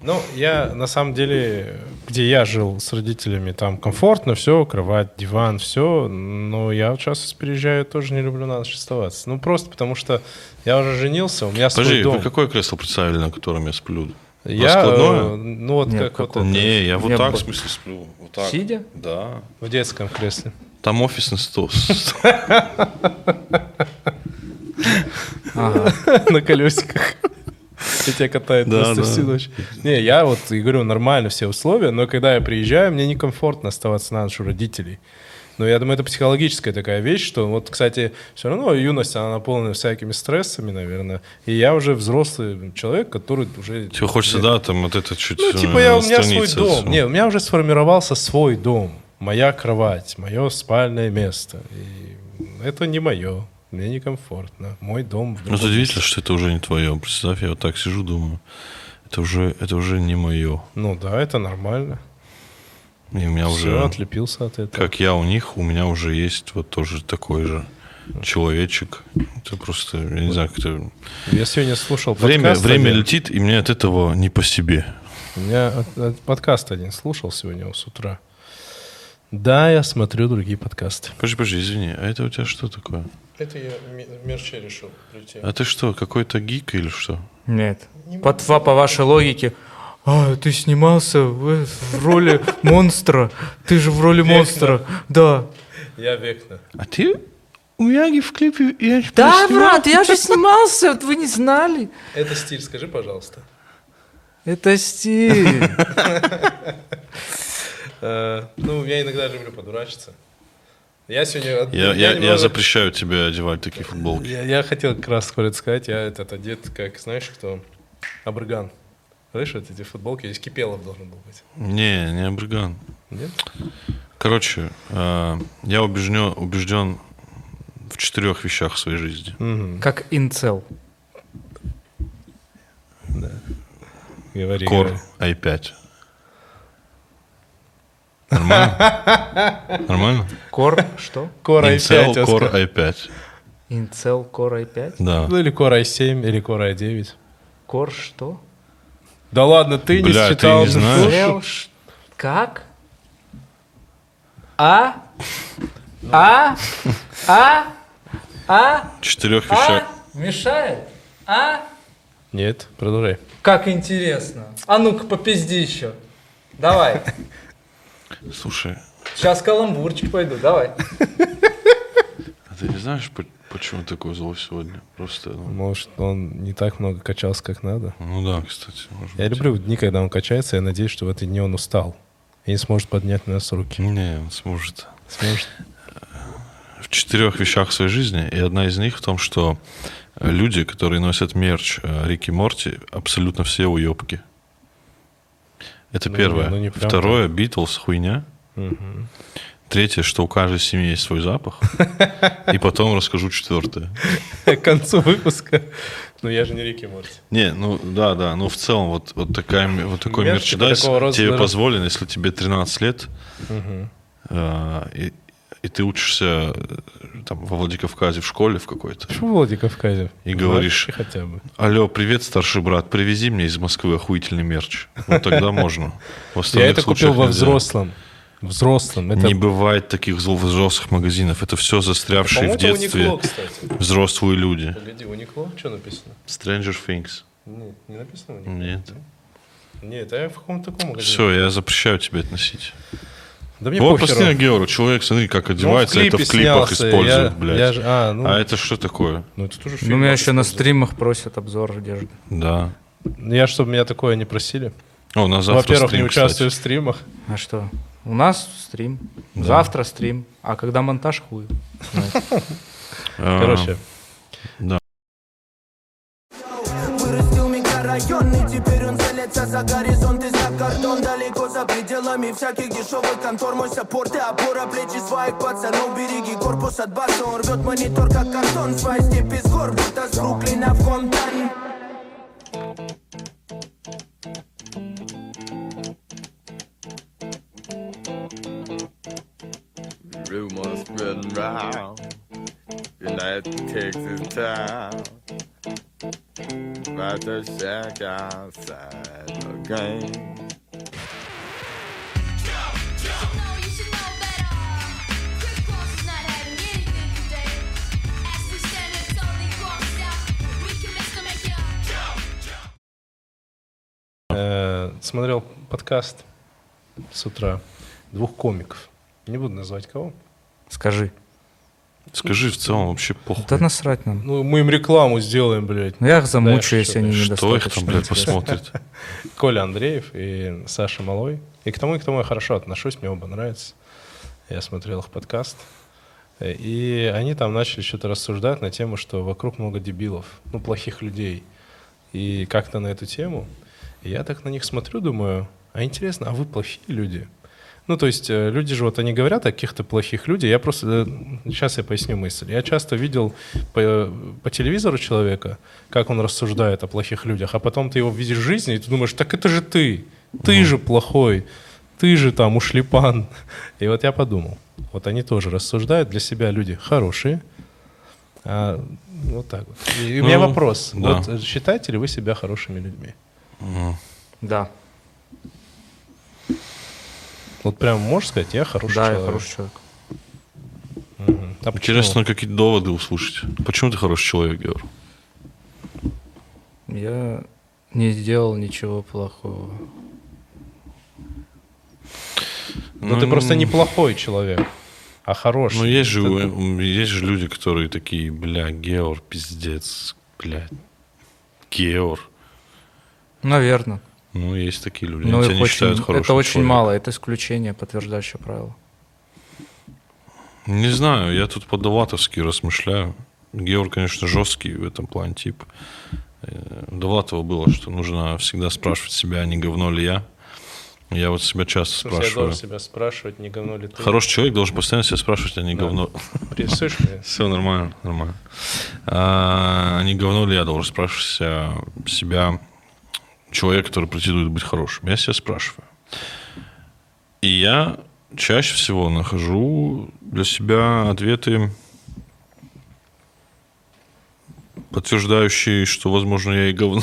Ну, я, на самом деле, где я жил с родителями, там комфортно, все, кровать, диван, все. Но я сейчас переезжаю, тоже не люблю на ночь оставаться. Ну, просто потому что я уже женился, у меня свой дом. Подожди, вы какое кресло представили, на котором я сплю? Раскладное? Ну, вот как вот это. Не, я вот так, в смысле, сплю. Сидя? Да. В детском кресле. Там офисный стол. На колесиках. И тебя катает просто всю ночь. Не, я вот и говорю, нормально все условия, но когда я приезжаю, мне некомфортно оставаться на ночь у родителей. Но я думаю, это психологическая такая вещь, что вот, кстати, все равно юность, она наполнена всякими стрессами, наверное. И я уже взрослый человек, который уже... Тебе хочется, да, там вот это чуть... Ну, типа я, у меня свой дом. Не, у меня уже сформировался свой дом. Моя кровать, мое спальное место. И это не мое. Мне некомфортно. Мой дом в другом. Ну, ты удивительно, что это уже не твое. Представь, я вот так сижу, думаю. Это уже не мое. Ну да, это нормально. И у меня все, уже отлепился от этого. Как я у них, у меня уже есть вот тоже такой же человечек. Это просто, я не знаю, как-то... Я сегодня слушал подкаст. Время летит, и мне от этого не по себе. У меня подкаст один слушал сегодня с утра. Да, я смотрю другие подкасты. Подожди, извини, а это у тебя что такое? Это я в мерче решил прийти. А ты что, какой-то гик или что? Нет. По вашей логике, ты снимался в роли монстра. Ты же в роли монстра. Да. Я Векна. А ты у Мияги в клипе? Да, брат, я же снимался, вот вы не знали. Это стиль, скажи, пожалуйста. Это стиль. Ну, я иногда люблю подурачиться. Я сегодня... Я запрещаю тебе одевать такие футболки. Я хотел как раз скорее сказать, я этот одет, как, знаешь, кто? Абрыган. Знаешь, вот эти футболки, здесь Кипелов должен был быть. Не Абрыган. Нет? Короче, я убежден в 4 вещах в своей жизни. Угу. Как инцел. Да. Говори. Core i5. Нормально? Core что? Core i5. Incel Core i5. Incel Core i5? Да. Ну или Core i7, или Core i9. Core что? Да ладно, ты не считал. Ты не знаешь. Как? Четырех вещах. Мешает? Нет, продолжай. Как интересно. А ну-ка, попизди еще. Давай. Слушай. Сейчас каламбурчик пойду, давай. А ты не знаешь, почему такой злой сегодня? Просто. Ну... Может, он не так много качался, как надо? Ну да, кстати. Я люблю дни, когда он качается, я надеюсь, что в эти дни он устал. И не сможет поднять на нас руки. Не, он сможет. Сможет? В 4 вещах в своей жизни, и одна из них в том, что люди, которые носят мерч Рики Морти, абсолютно все уебки. Это первое. Ну, второе, Битлз, хуйня. Угу. Третье, что у каждой семьи есть свой запах. И потом расскажу 4. К концу выпуска. Ну, я же не Рики Морти. Не, ну, да. Ну, в целом, вот такой мерчендайз тебе позволен, если тебе 13 лет, и ты учишься там во Владикавказе в школе в какой-то. Почему в Владикавказе? И говоришь, хотя бы. Алло, привет, старший брат, привези мне из Москвы охуительный мерч. Вот тогда можно. Я это купил во взрослом. Взрослым. Не бывает таких взрослых магазинов. Это все застрявшие в детстве взрослые люди. Погоди, Уникло? Что написано? Stranger Things. Нет, не написано Уникло? Нет. Нет, а я в каком-то таком магазине. Все, я запрещаю тебе это носить. Да мне вот посмотри на Геору, человек, смотри, как одевается, это в клипах снялся, используют, блядь. А это что такое? Ну, это тоже фильм. Ну, меня еще на стримах просят обзор одежды. Да. Я, чтобы меня такое не просили. О, на завтра во-первых, стрим, не участвую, кстати, в стримах. А что? У нас стрим, да. Завтра стрим, а когда монтаж, хуй. Короче. Да. стороны, теперь он залится за горизонт и за картон. Далеко за пределами всяких дешевых контор. Мой саппорт и опора, плечи своих пацанов. Береги корпус от баса, он рвет монитор, как картон. Свои степи с гор, будто с Бруклина в Гонтан. Rumors spreading round, United takes its time. About to shack outside the game. Смотрел подкаст с утра двух комиков. Не буду называть кого. Скажи. Скажи в целом вообще похуй. Да насрать нам. Ну, мы им рекламу сделаем, блядь. Ну, я их замучу, если они не достанут. Что их там, блядь, посмотрит? Коля Андреев и Саша Малой. И к тому я хорошо отношусь, мне оба нравятся. Я смотрел их подкаст. И они там начали что-то рассуждать на тему, что вокруг много дебилов, ну, плохих людей. И как-то на эту тему. И я так на них смотрю, думаю, а интересно, а вы плохие люди? Ну, то есть люди же, вот они говорят о каких-то плохих людях. Я просто, сейчас я поясню мысль. Я часто видел по телевизору человека, как он рассуждает о плохих людях, а потом ты его видишь в жизни, и ты думаешь, так это же ты. Ты же плохой. Ты же там ушлепан. И вот я подумал, вот они тоже рассуждают, для себя люди хорошие. А, вот так вот. И у меня вопрос. Да. Вот, считаете ли вы себя хорошими людьми? Да. Вот прям можешь сказать, я хороший человек. Да, я хороший человек. А интересно, какие доводы услышать. Почему ты хороший человек, Геор? Я не сделал ничего плохого. Ну, ты просто неплохой человек, а хороший. Ну, есть же люди, которые такие, бля, Геор, пиздец, бля, Геор. Наверное. Ну, есть такие люди, но они тебя не считают хорошим. Это очень человеком. Мало, это исключение, подтверждающее правило. Не знаю, я тут по-довлатовски размышляю. Геор, конечно, жесткий в этом плане тип. У Довлатова было, что нужно всегда спрашивать себя, не говно ли я. Я вот себя часто спрашиваю. Я должен себя спрашивать, не говно ли ты. Хороший человек должен постоянно себя спрашивать, а не говно. Присышь мне. Все нормально, нормально. А не говно ли я должен спрашивать себя... Человек, который претендует быть хорошим. Я себя спрашиваю. И я чаще всего нахожу для себя ответы, подтверждающие, что, возможно, я и говно.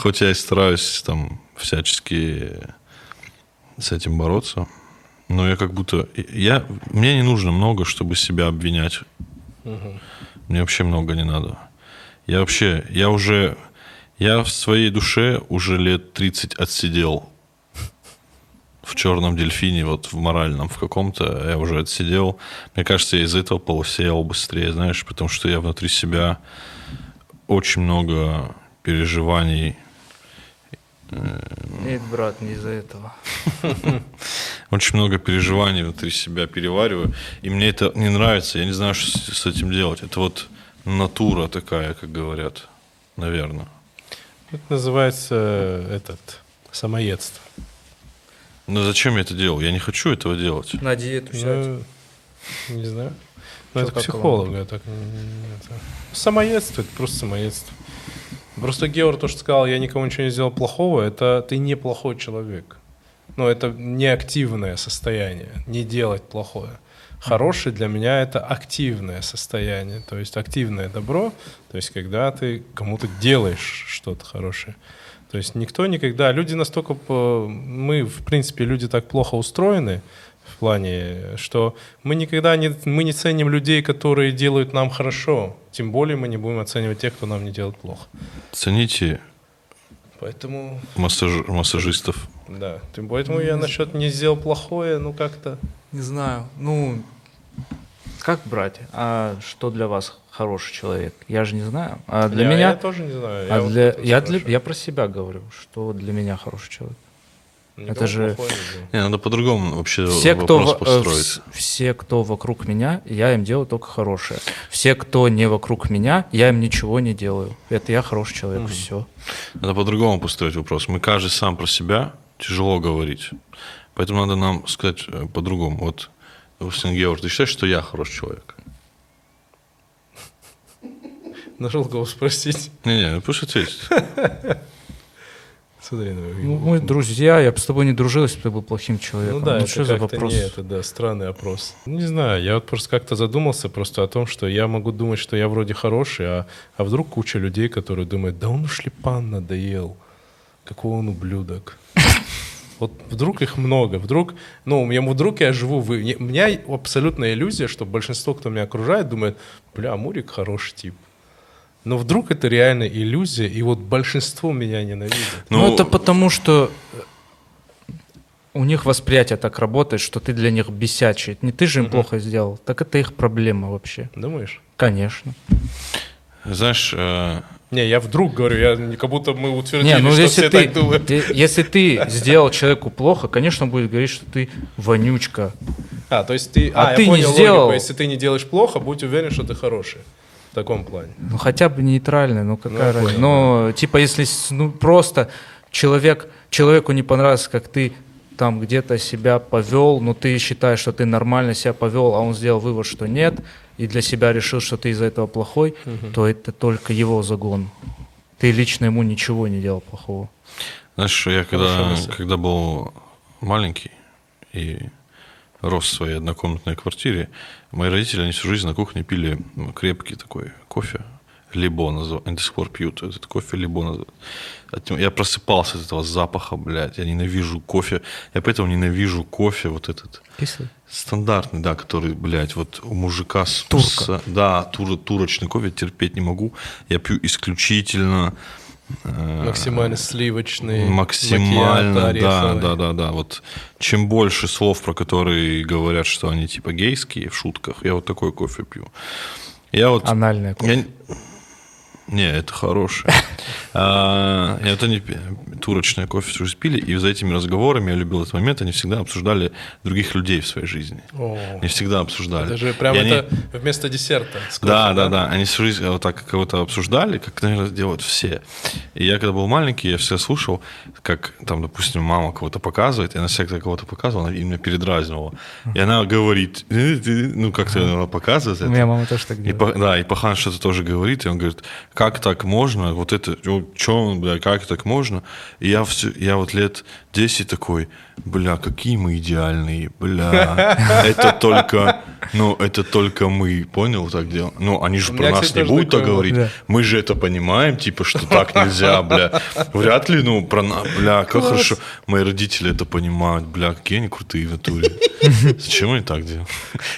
Хоть я и стараюсь там всячески с этим бороться, но я как будто... Мне не нужно много, чтобы себя обвинять. Мне вообще много не надо. Я в своей душе уже лет 30 отсидел. В черном дельфине, вот в моральном, в каком-то, я уже отсидел. Мне кажется, я из-за этого полусеял быстрее, знаешь, потому что я внутри себя очень много переживаний. Нет, брат, не из-за этого. Очень много переживаний внутри себя перевариваю. И мне это не нравится, я не знаю, что с этим делать. Это вот... Натура такая, как говорят, наверное. Это называется самоедство. Но зачем я это делал? Я не хочу этого делать. На диету сядь. Не знаю. Но это психолога. Самоедство, это просто самоедство. Просто Геор то, что сказал, я никому ничего не сделал плохого, это ты не плохой человек. Но это неактивное состояние, не делать плохое. Хороший для меня это активное состояние, то есть активное добро, то есть когда ты кому-то делаешь что-то хорошее. То есть никто никогда... Люди настолько... Мы, в принципе, люди так плохо устроены в плане, что мы никогда мы не ценим людей, которые делают нам хорошо, тем более мы не будем оценивать тех, кто нам не делает плохо. Цените... Поэтому... Массажистов. Да. Поэтому я насчет не сделал плохое, ну как-то... Не знаю. Ну, как брать? А что для вас хороший человек? Я же не знаю. А для меня... Я тоже не знаю. Я про себя говорю, что для меня хороший человек. Это же... Не, надо по-другому вообще вопрос построить. Все, кто вокруг меня, я им делаю только хорошее. Все, кто не вокруг меня, я им ничего не делаю. Это я хороший человек, все. Надо по-другому построить вопрос. Мы каждый сам про себя, тяжело говорить. Поэтому надо нам сказать по-другому. Вот, Устин Геор, ты считаешь, что я хороший человек? Нашел кого спросить. Не-не, пусть ответит. Ну, мы друзья, я бы с тобой не дружил, если бы ты был плохим человеком. Ну да, ну, это как-то не это, да, странный опрос. Не знаю, я вот просто как-то задумался просто о том, что я могу думать, что я вроде хороший, а вдруг куча людей, которые думают, да он шлепан надоел, какой он ублюдок. Вот вдруг их много, вдруг, ну, вдруг я живу, у меня абсолютная иллюзия, что большинство, кто меня окружает, думает, бля, Мурик хороший тип. Но вдруг это реально иллюзия, и вот большинство меня ненавидит. Ну, это потому, что у них восприятие так работает, что ты для них бесячий. Не ты же им плохо сделал, так это их проблема вообще. Думаешь? Конечно. Знаешь... Не, я вдруг говорю, я как будто мы утвердили, что все так думают. Если ты сделал человеку плохо, конечно, будет говорить, что ты вонючка. А, то есть ты... А, ты я понял логику. Если ты не делаешь плохо, будь уверен, что ты хороший. В таком плане. Ну, хотя бы нейтральный, ну какая разница. Но типа, если просто человеку не понравилось, как ты там где-то себя повел, но ты считаешь, что ты нормально себя повел, а он сделал вывод, что нет, и для себя решил, что ты из-за этого плохой, то это только его загон. Ты лично ему ничего не делал плохого. Знаешь, я когда был маленький и рос в своей однокомнатной квартире, мои родители, они всю жизнь на кухне пили крепкий такой кофе, либо называют, они до сих пор пьют этот кофе, либо называют. Я просыпался от этого запаха, блядь, я ненавижу кофе, я поэтому ненавижу кофе вот этот. Кислый? Стандартный, да, который, блядь, вот у мужика... Турка. Да, турочный кофе терпеть не могу, я пью исключительно... Максимально сливочный, максимально, да. Вот чем больше слов, про которые говорят, что они типа гейские в шутках, я вот такой кофе пью. Я вот анальное кофе. Не, это хорошее. Это не турочное кофе всю жизнь пили, и за этими разговорами, я любил этот момент, они всегда обсуждали других людей в своей жизни. Не всегда обсуждали. Это же прямо это вместо десерта. Да. Они всю жизнь вот так кого-то обсуждали, как, наверное, делают все. И я, когда был маленький, я всегда слушал, как там, допустим, мама кого-то показывает, и она всегда кого-то показывала, она именно передразнивала. И она говорит, ну, как-то она показывает. У меня мама тоже так делает. Да, и пахан что-то тоже говорит, и он говорит... Как так можно? Вот это, чё, бля, как так можно? И я вот лет 10 такой, бля, какие мы идеальные, бля. Это только мы, понял, так делаем. Ну, они же про нас не будут так говорить. Мы же это понимаем, типа, что так нельзя, бля. Вряд ли, ну, про нас, бля, как хорошо. Мои родители это понимают, бля, какие они крутые в натуре. Зачем они так делают?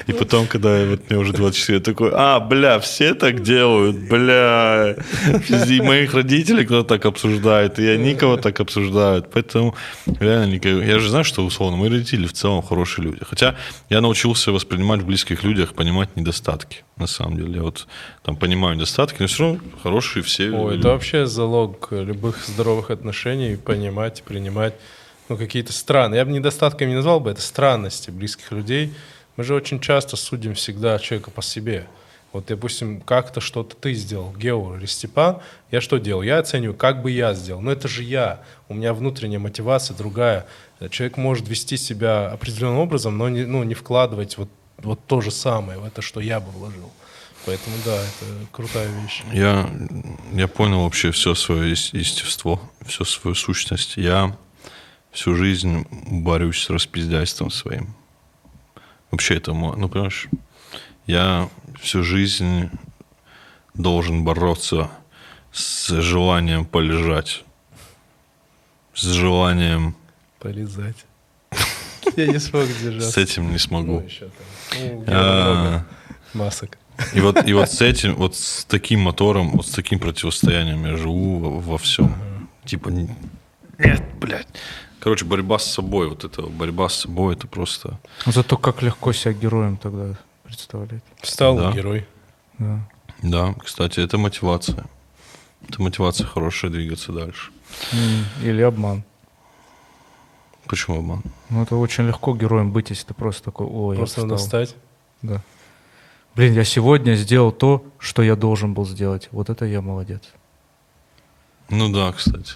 И потом, когда мне уже 24, я такой, бля, все так делают, бля. И моих родителей кто-то так обсуждает, и они кого-то так обсуждают. Поэтому реально, я же знаю, что условно мои родители в целом хорошие люди. Хотя я научился воспринимать в близких людях, понимать недостатки. На самом деле, я вот там понимаю недостатки, но все равно хорошие все. Люди. Это вообще залог любых здоровых отношений, понимать, принимать, ну, какие-то странные. Я бы недостатками не назвал бы, это странности близких людей. Мы же очень часто судим всегда человека по себе. Вот, допустим, как-то что-то ты сделал, Геор или Степан, я что делал? Я оцениваю, как бы я сделал. Но это же я, у меня внутренняя мотивация другая. Человек может вести себя определенным образом, но не вкладывать вот то же самое в это, что я бы вложил. Поэтому да, это крутая вещь. Я понял вообще все свое естество, всю свою сущность. Я всю жизнь борюсь с распиздяйством своим. Вообще это, ну, понимаешь... Я всю жизнь должен бороться с желанием полежать. С желанием... Полезать. Я не смог держаться. С этим не смогу. Масок. И вот с этим, вот с таким мотором, вот с таким противостоянием я живу во всем. Типа, нет, блядь. Короче, борьба с собой, это просто... Зато как легко себя героем тогда... представлять. Встал герой. Да, кстати, это мотивация. Это мотивация хорошая двигаться дальше. Или обман. Почему обман? Ну, это очень легко героем быть, если ты просто такой, ой, просто я встал. Просто надо встать? Да. Блин, я сегодня сделал то, что я должен был сделать. Вот это я молодец. Ну да, кстати.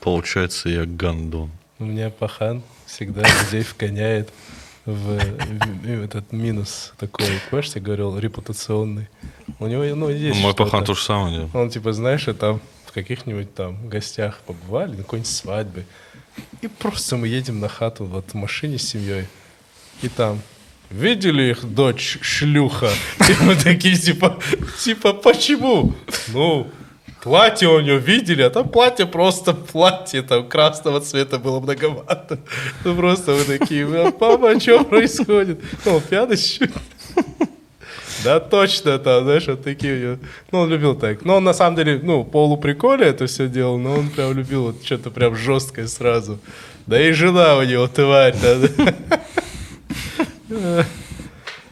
Получается, я гандон. У меня пахан всегда людей вгоняет в этот минус такой, помнишь, я говорил, репутационный. У него, ну, есть мой пахан то же самое делает. Он, типа, знаешь, там в каких-нибудь там гостях побывали, на какой-нибудь свадьбе. И просто мы едем на хату вот в машине с семьей. И там, видели их дочь шлюха? И мы такие, типа, почему? Ну... Платье у нее видели, а там платье, там красного цвета было многовато. Ну просто вы такие, а папа, а что происходит? Ну, он пьяный еще. Да, точно, там, знаешь, вот такие у него. Ну, он любил так. Но он на самом деле, ну, полуприкольно это все делал, но он прям любил вот что-то прям жесткое сразу. Да и жена у него, тварь, да.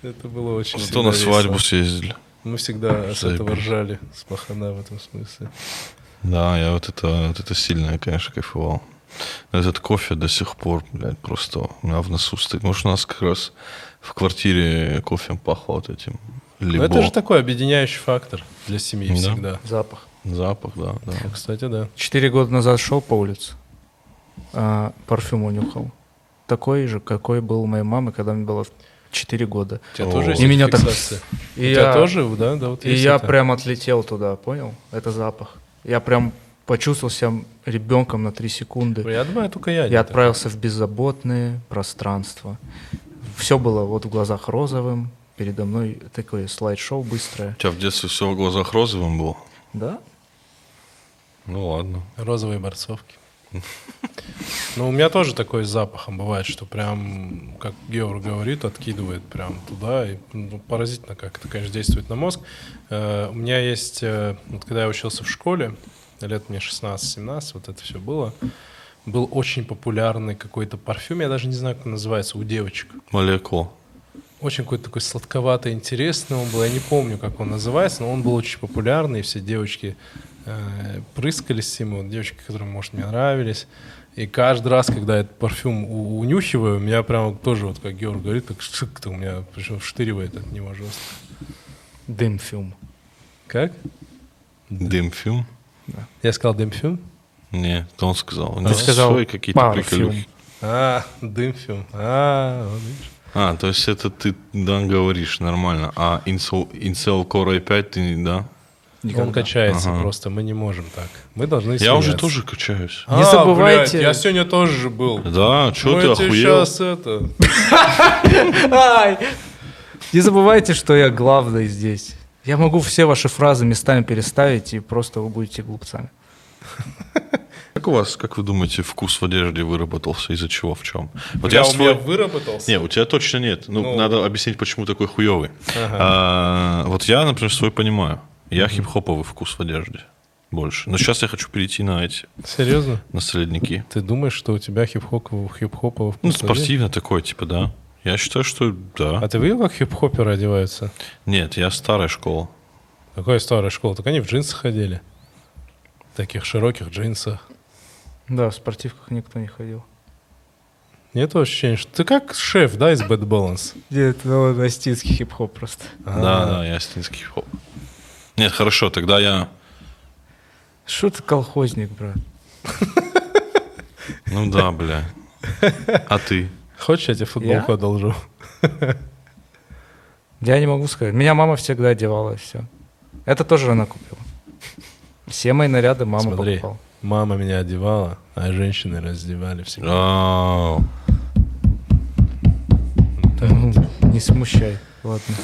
Это было очень весело. Зато на свадьбу съездили. Мы всегда с этого ржали, с пахана в этом смысле. Да, я вот это сильно, я, конечно, кайфовал. Этот кофе до сих пор, блядь, просто у меня в носу стоит. Может, у нас как раз в квартире кофе пахло вот этим либо. Это же такой объединяющий фактор для семьи, да? Всегда. Запах. Запах, да. Кстати, да. 4 года назад шел по улице, парфюм унюхал. Такой же, какой был у моей мамы, когда мне было... 4 года. У тебя тоже есть и меня так... И я тоже, да, вот. И я это... прям отлетел туда, понял? Это запах. Я прям почувствовал себя ребенком на 3 секунды. Я думаю, только я отправился в беззаботное пространство. Все было вот в глазах розовым. Передо мной такое слайд-шоу быстрое. У тебя в детстве все в глазах розовым было? Да. Ну ладно. Розовые борцовки. Ну, у меня тоже такой с запахом бывает, что прям, как Геор говорит, откидывает прям туда. И, ну, поразительно, как это, конечно, действует на мозг. У меня есть, вот когда я учился в школе, лет мне 16-17, вот это все было, был очень популярный какой-то парфюм, я даже не знаю, как он называется, у девочек. Молеко. Очень какой-то такой сладковатый, интересный он был, я не помню, как он называется, но он был очень популярный, и все девочки... прыскались ему, вот девочки, которые, может, мне нравились. И каждый раз, когда этот парфюм унюхиваю, у меня прям тоже, вот как Георг говорит, так шик-то у меня, причем вштыривает от него жестко. Дымфюм. Как? Дымфюм? Да. Я сказал дымфюм? Нет, это он сказал. Он сказал свои какие-то приколюхи. Дымфюм. Вот видишь. То есть это ты, да, говоришь нормально. А Incel Core 5 ты, да? Никогда. Он качается просто, мы не можем так. Мы должны смеяться. Я уже тоже качаюсь. Не забывайте. Блядь, я сегодня тоже же был. Да, что ты охуел? Сейчас это... Не забывайте, что я главный здесь. Я могу все ваши фразы местами переставить, и просто вы будете глупцами. Как у вас, как вы думаете, вкус в одежде выработался? Из-за чего, в чем? Вот я у меня выработался? Нет, у тебя точно нет. Ну, надо объяснить, почему такой хуевый. Вот я, например, свой понимаю. Я хип-хоповый вкус в одежде больше. Но сейчас я хочу перейти на эти. Серьезно? На средники. Ты думаешь, что у тебя хип-хоповый вкус? Ну, спортивно такой, типа, да. Я считаю, что да. А ты видел, как хип-хоперы одеваются? Нет, я старая школа. Какая старая школа? Так они в джинсах ходили. В таких широких джинсах. Да, в спортивках никто не ходил. Нет ощущения, что... Ты как шеф, да, из Bad Balance? Нет, ну, это остинский хип-хоп просто. Да, я остинский хип-хоп. Нет, хорошо, тогда я... Что ты колхозник, брат? Ну да, бля. А ты? Хочешь, я тебе футболку одолжу? Я не могу сказать. Меня мама всегда одевала, и все. Это тоже она купила. Все мои наряды мама покупала. Мама меня одевала, а женщины раздевали всегда. Не смущай. Ладно.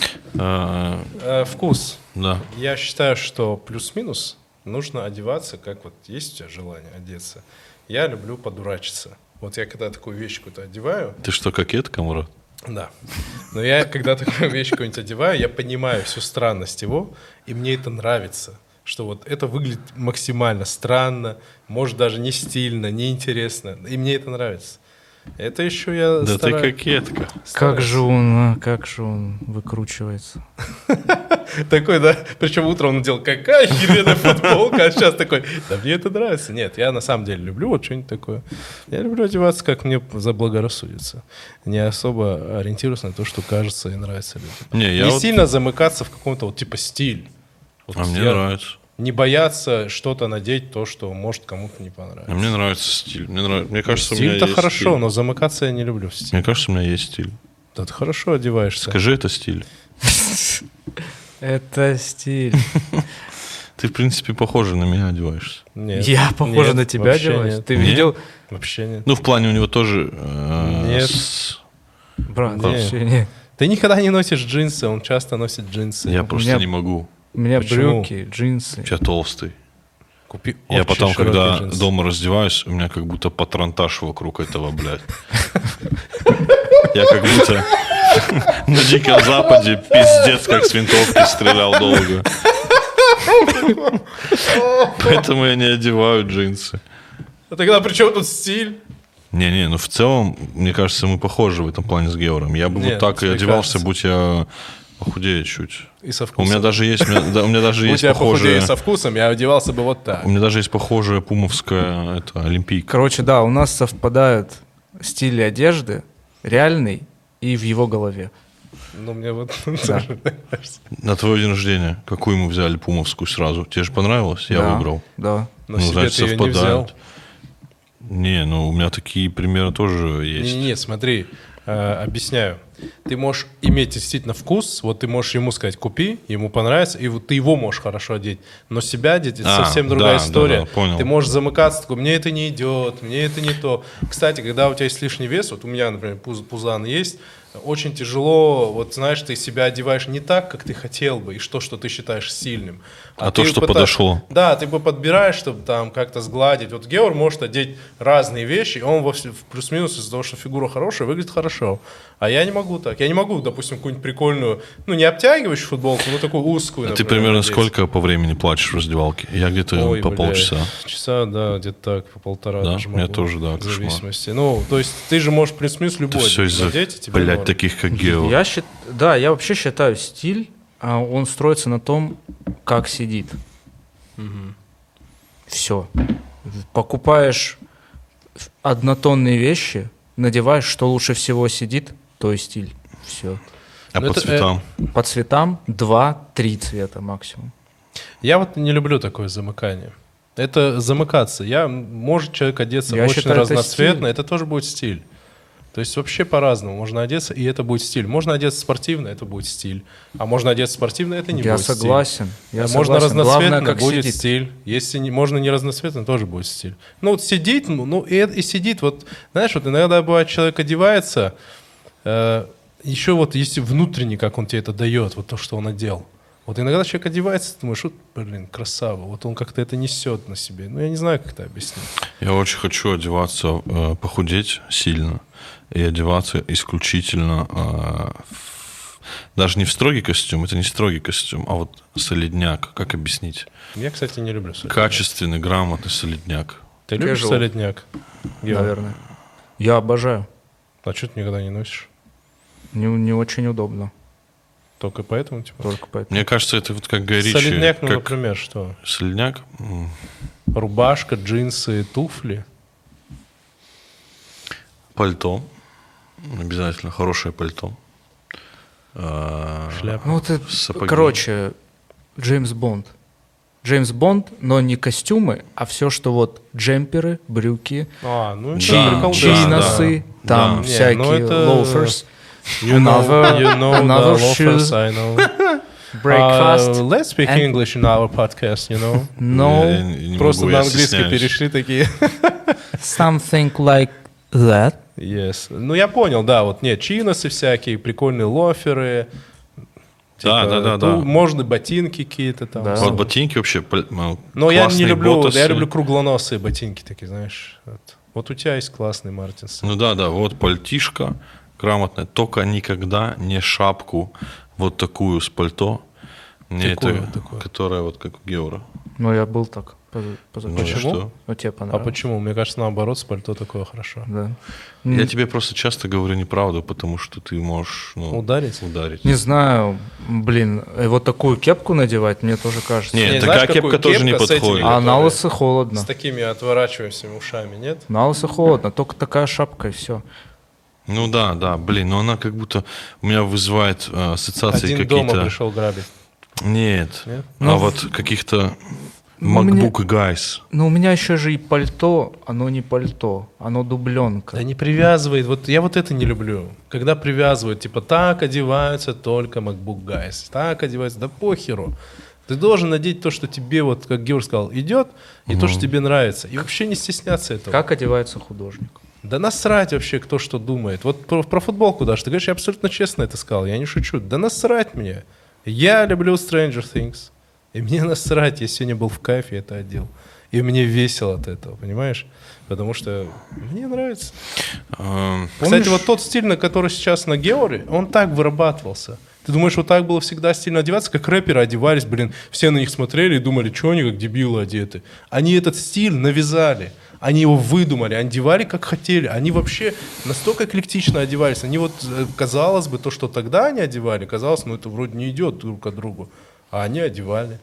Вкус. Да. Я считаю, что плюс-минус нужно одеваться, как вот есть у тебя желание одеться. Я люблю подурачиться. Вот я когда такую вещь какую-то одеваю... Ты что, кокетка, Мурат? Да. Но я когда такую вещь какую-нибудь одеваю, я понимаю всю странность его, и мне это нравится. Что вот это выглядит максимально странно, может даже не стильно, не интересно, и мне это нравится. Это еще я да стараюсь. Ты кокетка. Как же он выкручивается. Такой, да. Причем утром он делал, какая херенная футболка, а сейчас такой, да мне это нравится. Нет, я на самом деле люблю вот что-нибудь такое. Я люблю одеваться, как мне заблагорассудится. Не особо ориентируюсь на то, что кажется и нравится людям. Не сильно замыкаться в каком-то вот типа стиль. А мне нравится. Не бояться что-то надеть, то, что может кому-то не понравится. А мне нравится стиль. Мне кажется, стиль-то у меня есть хорошо, стиль. Но замыкаться я не люблю в стиле. Мне кажется, у меня есть стиль. Да ты хорошо одеваешься. Скажи, это стиль. Это стиль. Ты, в принципе, похоже на меня одеваешься. Нет. Я похожа на тебя одеваюсь? Ты видел? Вообще нет. Ну, в плане у него тоже... Нет. Брат, вообще нет. Ты никогда не носишь джинсы, он часто носит джинсы. Я просто не могу. У меня почему? Брюки, джинсы. Я толстый. Купи я потом, когда джинсы. Дома раздеваюсь, у меня как будто патронтаж вокруг этого, блядь. Я как будто на Диком Западе пиздец как с винтовки стрелял долго. Поэтому я не одеваю джинсы. А тогда при чем тут стиль? Не-не, ну в целом, мне кажется, мы похожи в этом плане с Геором. Я бы вот так и одевался, будь я... Похудею чуть. И со вкусом. У меня даже есть похожее... У тебя со вкусом, я одевался бы вот так. У меня даже есть похожая пумовская олимпийка. Короче, да, у нас совпадают стили одежды, реальный и в его голове. Ну, мне вот тоже нравится. На твое день рождения какую мы взяли пумовскую сразу? Тебе же понравилось? Я выбрал. Да. Но себе ты ее не взял. Не, ну у меня такие примеры тоже есть. Не, смотри, объясняю. Ты можешь иметь действительно вкус, вот ты можешь ему сказать, купи, ему понравится, и вот ты его можешь хорошо одеть, но себя одеть, это совсем другая история. Да, ты можешь замыкаться, такой, мне это не идет, мне это не то. Кстати, когда у тебя есть лишний вес, вот у меня, например, пузан есть, очень тяжело, вот знаешь, ты себя одеваешь не так, как ты хотел бы, и что ты считаешь сильным. А то, что подошло. Да, ты бы подбираешь, чтобы там как-то сгладить. Вот Геор может одеть разные вещи, и он в плюс-минус из-за того, что фигура хорошая, выглядит хорошо. А я не могу так. Я не могу, допустим, какую-нибудь прикольную, ну, не обтягивающую футболку, но такую узкую. А например, ты примерно надеюсь. Сколько по времени плачешь в раздевалке? Я где-то полчаса. Часа, да, где-то так, по полтора. Да, у меня тоже, да, в зависимости. Ну, то есть ты же можешь плюс-минус любой одеть, и блядь, таких, как Гео. Да, я вообще считаю, стиль, он строится на том, как сидит. Угу. Все. Покупаешь однотонные вещи, надеваешь, что лучше всего сидит, то и стиль. Все. А по цветам? По цветам 2-3 цвета максимум. Я вот не люблю такое замыкание. Это замыкаться. Может человек одеться очень разноцветно, это тоже будет стиль. То есть вообще по-разному. Можно одеться, и это будет стиль. Можно одеться спортивно, это будет стиль. А можно одеться спортивно, это не будет стиль. Я согласен. Можно разноцветно, будет стиль. Если можно не разноцветно, тоже будет стиль. Ну вот сидеть, и сидит. Вот, знаешь, вот иногда бывает, человек одевается, еще вот есть внутренний, как он тебе это дает, вот то, что он одел. Вот иногда человек одевается, ты думаешь, блин, красава, вот он как-то это несет на себе. Ну я не знаю, как это объяснить. Я очень хочу одеваться, похудеть сильно. И одеваться исключительно даже не в строгий костюм, это не строгий костюм, а вот солидняк. Как объяснить? Я, кстати, не люблю солидняк. Качественный, грамотный солидняк. Ты любишь солидняк? Наверное. Я обожаю. А что ты никогда не носишь? Не очень удобно. Только поэтому? Типа? Только поэтому. Мне кажется, это вот как Гай Ричи. Солидняк, ну, например, что? Солидняк? Рубашка, джинсы, туфли. Пальто. Обязательно хорошее пальто. Шляпа. Ну, ты, короче, Джеймс Бонд. Джеймс Бонд, но не костюмы, а все, что вот джемперы, брюки, чиносы, там всякие loafers. You know another shoes. I know. Breakfast. Let's speak English in our podcast, you know. No. Просто на английский перешли такие. Something like that. Yes. Ну, я понял, да, вот, нет, чиносы всякие, прикольные лоферы. Типа, да. Можно ботинки какие-то там. Да. Вот ботинки вообще классные. Но я не люблю, ботасы. Я люблю круглоносые ботинки такие, знаешь. Вот у тебя есть классный Мартинс. Ну да, вот пальтишка грамотная. Только никогда не шапку вот такую с пальто. Которая вот как у Геора. Ну, я был так. Почему? Ну, тебе понравилось. А почему? Мне кажется, наоборот, с пальто такое хорошо. Да. Я тебе просто часто говорю неправду, потому что ты можешь... Ударить? Не знаю, блин, вот такую кепку надевать, мне тоже кажется. Нет, такая кепка тоже не подходит. А на лысо холодно. С такими отворачивающимися ушами, нет? На лысо холодно, только такая шапка и все. Ну да, блин, но она как будто у меня вызывает ассоциации какие-то... Один дома пришел грабить. Нет? А вот каких-то... MacBook guys. Но у меня еще же и пальто, оно не пальто, оно дубленка. Да не привязывает, вот я вот это не люблю. Когда привязывают, типа так одеваются только MacBook guys, так одеваются, да похеру. Ты должен надеть то, что тебе, вот как Георг сказал, идет, и то, что тебе нравится. И вообще не стесняться этого. Как одевается художник? Да насрать вообще, кто что думает. Вот про футболку даже, ты говоришь, я абсолютно честно это сказал, я не шучу. Да насрать мне. Я люблю Stranger Things. И мне насрать, я сегодня был в кайфе, это одел. И мне весело от этого, понимаешь? Потому что мне нравится. Кстати, вот тот стиль, который сейчас на Георе, он так вырабатывался. Ты думаешь, вот так было всегда стильно одеваться, как рэперы одевались, блин, все на них смотрели и думали, что они как дебилы одеты. Они этот стиль навязали. Они его выдумали, одевали как хотели. Они вообще настолько эклектично одевались. Они вот, казалось бы, то, что тогда они одевали, казалось, ну это вроде не идет друг к другу. А они одевали.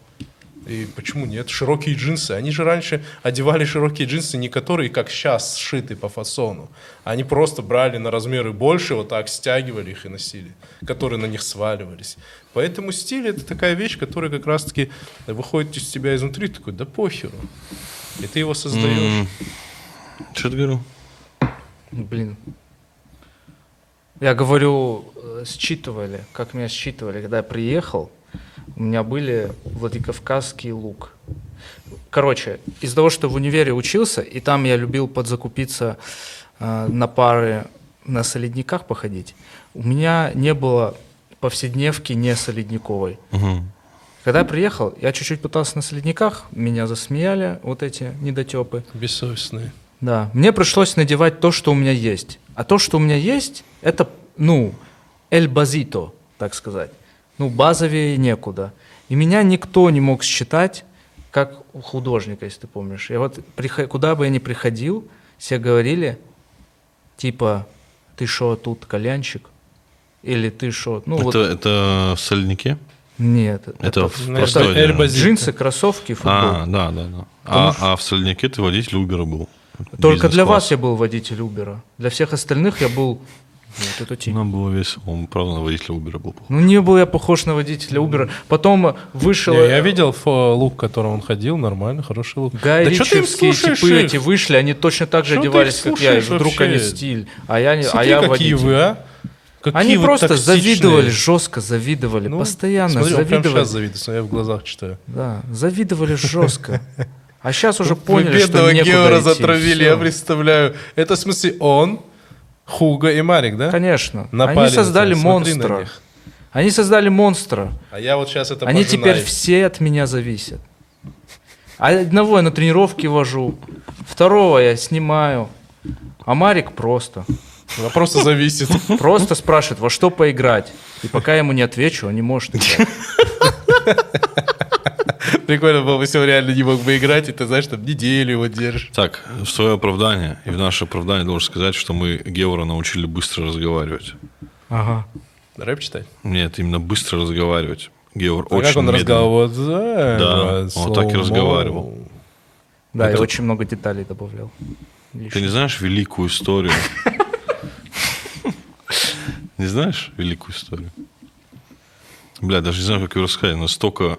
И почему нет? Широкие джинсы. Они же раньше одевали широкие джинсы, не которые, как сейчас, сшиты по фасону. Они просто брали на размеры больше, вот так стягивали их и носили, которые на них сваливались. Поэтому стиль — это такая вещь, которая как раз-таки выходит из тебя изнутри, такой, да похеру. И ты его создаешь. Что ты говорил? Блин. Я говорю, считывали, как меня считывали, когда я приехал. У меня были владикавказский лук. Короче, из-за того, что в универе учился, и там я любил подзакупиться на пары, на солидниках походить, у меня не было повседневки не солидниковой. Угу. Когда я приехал, я чуть-чуть пытался на солидниках, меня засмеяли вот эти недотепы. Бессовестные. Да, мне пришлось надевать то, что у меня есть. А то, что у меня есть, это, эль базито, так сказать. Базовее некуда. И меня никто не мог считать, как художника, если ты помнишь. Я вот, куда бы я ни приходил, все говорили, типа, ты шо тут, кальянщик? Или ты шо... Это в сольнике? Нет. Это джинсы, классика, кроссовки, футбол. Да. А в сольнике ты водитель Убера был? Только для вас я был водитель Убера. Для всех остальных я был... Нам было весело. Он, правда, на водителя Убера был похож. Не был я похож на водителя Убера. Потом вышел... Я видел лук, в котором он ходил, нормально, хороший лук. Гай-ричевские типы эти вышли, они точно так же одевались, как я. Вдруг они стиль, а я водитель. Смотри, какие вы, а? Они просто завидовали, жестко завидовали, постоянно завидовали. Смотри, он прямо сейчас завидует, я в глазах читаю. Да, завидовали жестко. А сейчас уже поняли, что некуда идти. Бедного Геора затравили, я представляю. Это, в смысле, он... Хуга и Марик, да? Конечно. Они создали монстра. А я вот сейчас это пожинаю. Они теперь все от меня зависят. Одного я на тренировки вожу, второго я снимаю, а Марик просто. Она просто зависит. Просто спрашивает, во что поиграть. И пока я ему не отвечу, он не может играть. Прикольно было, если он реально не мог бы играть, и ты знаешь, там неделю его держишь. Так, в свое оправдание и в наше оправдание должен сказать, что мы Геора научили быстро разговаривать. Ага. Рэп читать? Нет, именно быстро разговаривать. Геор очень медленно. Как он разговаривал? Да, он так и разговаривал. Да, и очень много деталей добавлял. Ты не знаешь великую историю? Не знаешь великую историю? Бля, даже не знаю, как ее рассказать. Настолько...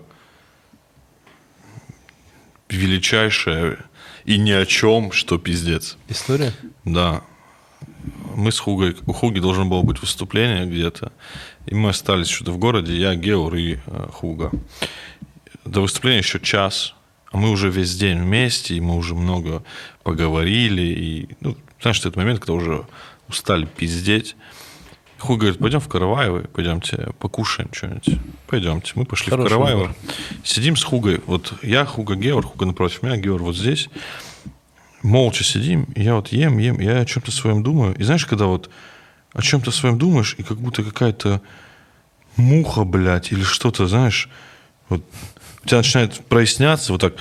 величайшая и ни о чем, что пиздец. История? Да. Мы с Хугой... У Хуги должно было быть выступление где-то. И мы остались что-то в городе. Я, Геор и Хуга. До выступления еще час. А мы уже весь день вместе. И мы уже много поговорили. И, знаешь, этот момент, когда уже устали пиздеть. Хуга говорит, пойдем в Караваево, пойдемте покушаем что-нибудь. Пойдемте. Мы пошли в Караваево. Выбор. Сидим с Хугой. Вот я, Хуга, Геор, Хуга напротив меня, Геор вот здесь. Молча сидим, я вот ем, я о чем-то своем думаю. И знаешь, когда вот о чем-то своем думаешь, и как будто какая-то муха, блядь, или что-то, знаешь, вот у тебя начинает проясняться вот так,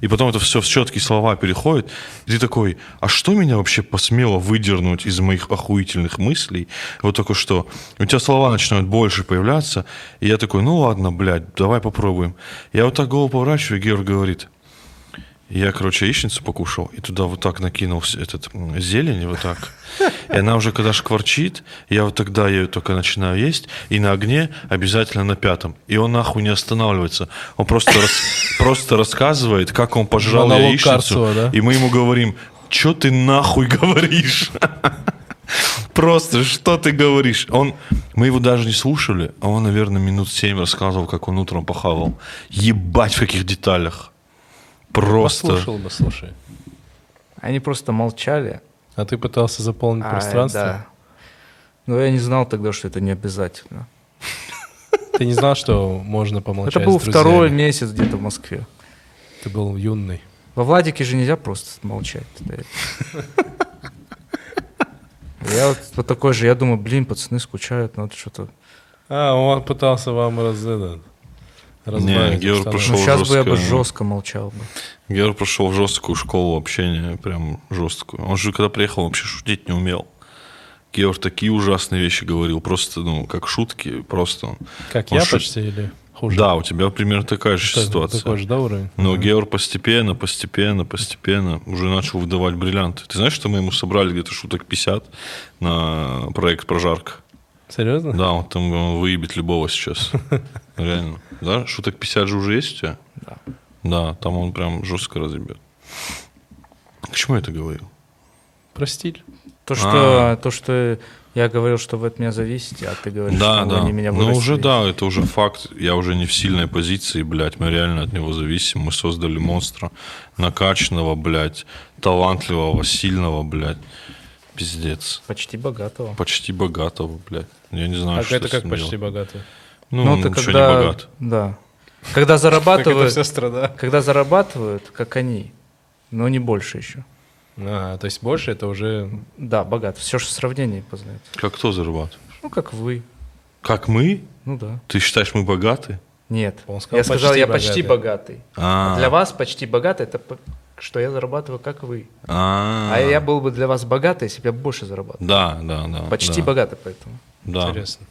и потом это все в четкие слова переходит, и ты такой, а что меня вообще посмело выдернуть из моих охуительных мыслей? Вот такое что? У тебя слова начинают больше появляться, и я такой, ну ладно, блядь, давай попробуем. Я вот так голову поворачиваю, и Геор говорит... Я, короче, яичницу покушал, и туда вот так накинул этот зелень, вот так. И она уже когда шкварчит, я вот тогда ее только начинаю есть, и на огне обязательно на пятом. И он нахуй не останавливается. Он просто рассказывает, как он пожрал яичницу, и мы ему говорим, что ты нахуй говоришь? Просто, что ты говоришь? Мы его даже не слушали, а он, наверное, минут 7 рассказывал, как он утром похавал. Ебать, в каких деталях. Просто. Послушал бы, слушай. Они просто молчали. А ты пытался заполнить пространство? Да. Но я не знал тогда, что это не обязательно. Ты не знал, что можно помолчать с друзьями? Это был второй месяц где-то в Москве. Ты был юный. Во Владике же нельзя просто молчать. Я вот такой же, я думаю, блин, пацаны скучают, надо что-то... А, он пытался вам разыграть. Не, Геор прошел жестко. Сейчас бы я бы жестко молчал бы. Геор прошел жесткую школу общения, прям жесткую. Он же, когда приехал, вообще шутить не умел. Геор такие ужасные вещи говорил, просто, ну, как шутки, просто. Как он почти или хуже? Да, у тебя примерно такая же ситуация. Такой же, да, уровень? Но Геор постепенно уже начал выдавать бриллианты. Ты знаешь, что мы ему собрали где-то шуток 50 на проект «Прожарка»? Серьезно? Да, он там выебет любого сейчас. Реально. Да? Шуток 50 же уже есть у тебя? Да. Да, там он прям жестко разъебет. К чему я это говорил? Про стиль. То, что я говорил, что вы от меня зависите, а ты говоришь, что они меня вырастили. Ну уже да, это уже факт. Я уже не в сильной позиции, блядь. Мы реально от него зависим. Мы создали монстра накачанного, блядь, талантливого, сильного, блядь. Пиздец. Почти богатого. Блядь. Я не знаю, что это как почти богатого? Ну, он ничего не богат. Да. Когда зарабатывают... Когда зарабатывают, как они, но не больше еще. То есть больше это уже... Да, богат. Все же в сравнении познает. Как кто зарабатывает? Ну, как вы. Как мы? Ну, да. Ты считаешь, мы богаты? Нет. Я сказал, я почти богатый. Для вас почти богатый — это... что я зарабатываю, как вы. А я был бы для вас богатый, если бы я больше зарабатывал. Да. Почти богатый, поэтому. Да. Интересно.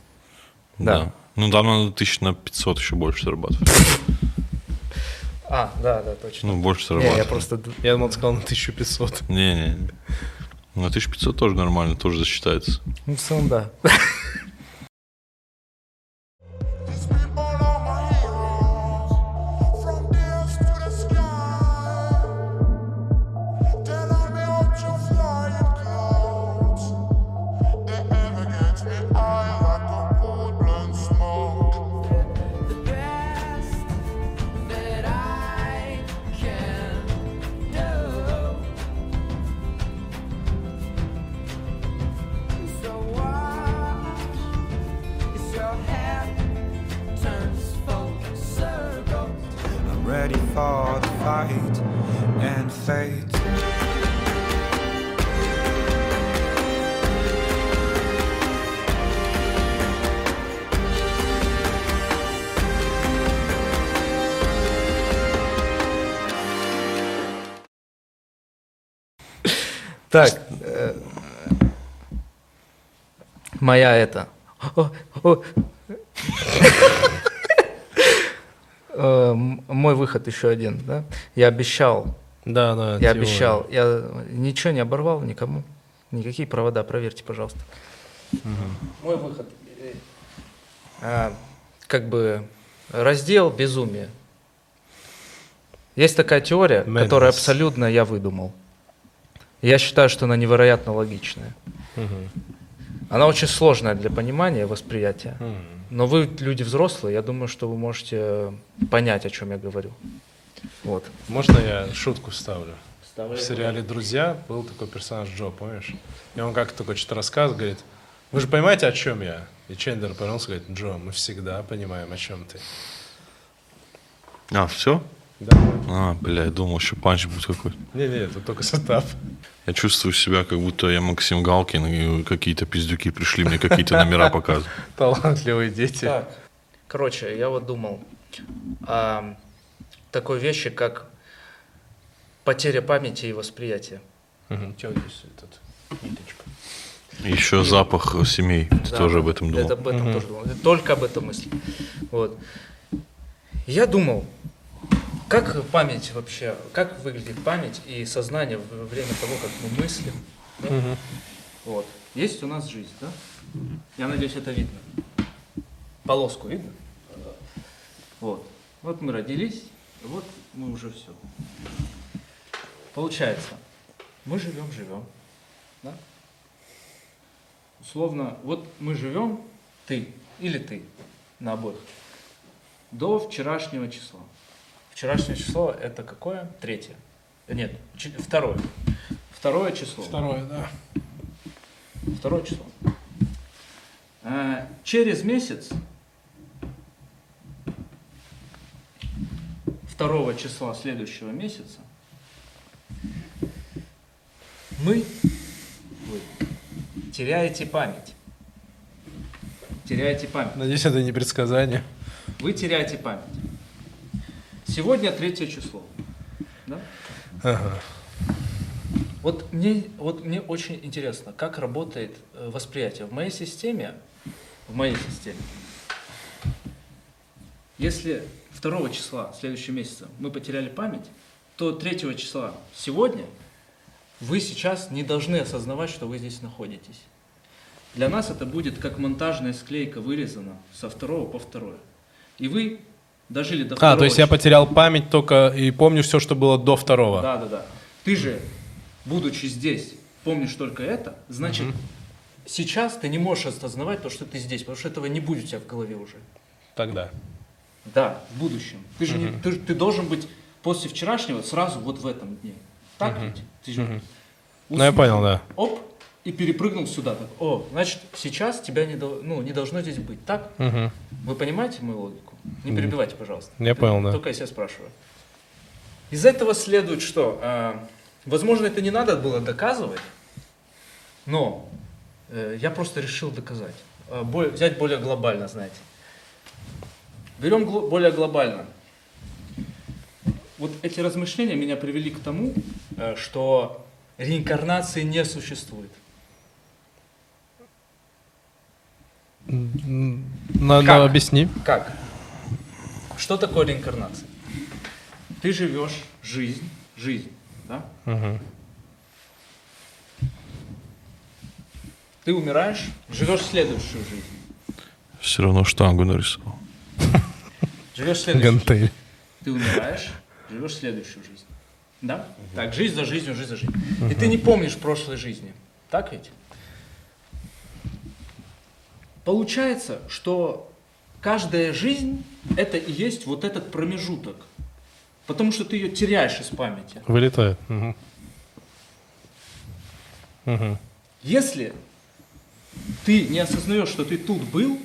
Да. Ну, там надо 500 еще больше зарабатывать. Да, точно. Ну, больше зарабатывать. Я думал, сказал на 1500. Не. На 1500 тоже нормально, тоже засчитается. Ну, в целом, да. Так, моя это... Мой выход еще один, да? Я обещал. Да. Я обещал. Я ничего не оборвал никому. Никакие провода, проверьте, пожалуйста. Мой выход. Как бы раздел безумия. Есть такая теория, которую абсолютно я выдумал. Я считаю, что она невероятно логичная. Она очень сложная для понимания и восприятия. Но вы люди взрослые, я думаю, что вы можете понять, о чем я говорю. Вот. Можно я шутку вставлю? В сериале «Друзья» был такой персонаж Джо, помнишь? И он как-то только что-то рассказывает, говорит, вы же понимаете, о чем я? И Чендер повернулся и говорит, Джо, мы всегда понимаем, о чем ты. Все? Да. Я думал, еще панч будет какой-то. Не, это только состав. Я чувствую себя, как будто я Максим Галкин, и какие-то пиздюки пришли мне какие-то номера показывать. Талантливые дети. Так, короче, я вот думал, такой вещи, как потеря памяти и восприятия. У тебя здесь этот ниточка. Еще и запах семей. Ты тоже об этом думал? Об этом тоже думал. Только об этом мысли. Вот. Я думал, как память вообще, как выглядит память и сознание во время того, как мы мыслим. Да? Вот. Есть у нас жизнь, да? Я надеюсь, это видно. Полоску видно? Вот. Вот мы родились, вот мы уже все. Получается, мы живем. Да? Условно, вот мы живем, ты или ты на обоих, до вчерашнего числа. Вчерашнее число это какое? Третье. Нет, второе. Второе число. Второе, да. Второе число. Через месяц 2 числа следующего месяца вы теряете память. Теряете память. Надеюсь, это не предсказание. Вы теряете память. Сегодня 3 число. Да? Ага. Вот мне очень интересно, как работает восприятие. В моей системе, если 2 числа следующего месяца мы потеряли память, то 3 числа сегодня вы сейчас не должны осознавать, что вы здесь находитесь. Для нас это будет как монтажная склейка вырезана со 2 по 2. И вы дожили до 2. То есть числа. Я потерял память только и помню все, что было до 2. Да. Ты же, будучи здесь, помнишь только это, значит, сейчас ты не можешь осознавать то, что ты здесь, потому что этого не будет у тебя в голове уже. Тогда. Да, в будущем. Ты же ты должен быть после вчерашнего сразу вот в этом дне. Так ведь? Ты же я понял, да. Оп, и перепрыгнул сюда. Так, значит, сейчас тебя не должно здесь быть. Так? Вы понимаете мою логику? Не перебивайте, пожалуйста. Я понял, да. Только я себя спрашиваю. Из этого следует, что... возможно, это не надо было доказывать, но я просто решил доказать. Взять более глобально, знаете. Берем более глобально. Вот эти размышления меня привели к тому, что реинкарнации не существует. Надо объяснить. Как? Что такое реинкарнация? Ты живешь жизнь. Да? Ты умираешь, живешь следующую жизнь. Все равно штангу нарисовал. Живешь следующую жизнь. Ты умираешь, живешь следующую жизнь. Да? Так, жизнь за жизнью. И ты не помнишь прошлой жизни. Так ведь? Получается, что каждая жизнь это и есть вот этот промежуток. Потому что ты ее теряешь из памяти. Вылетает. Если ты не осознаешь, что ты тут был...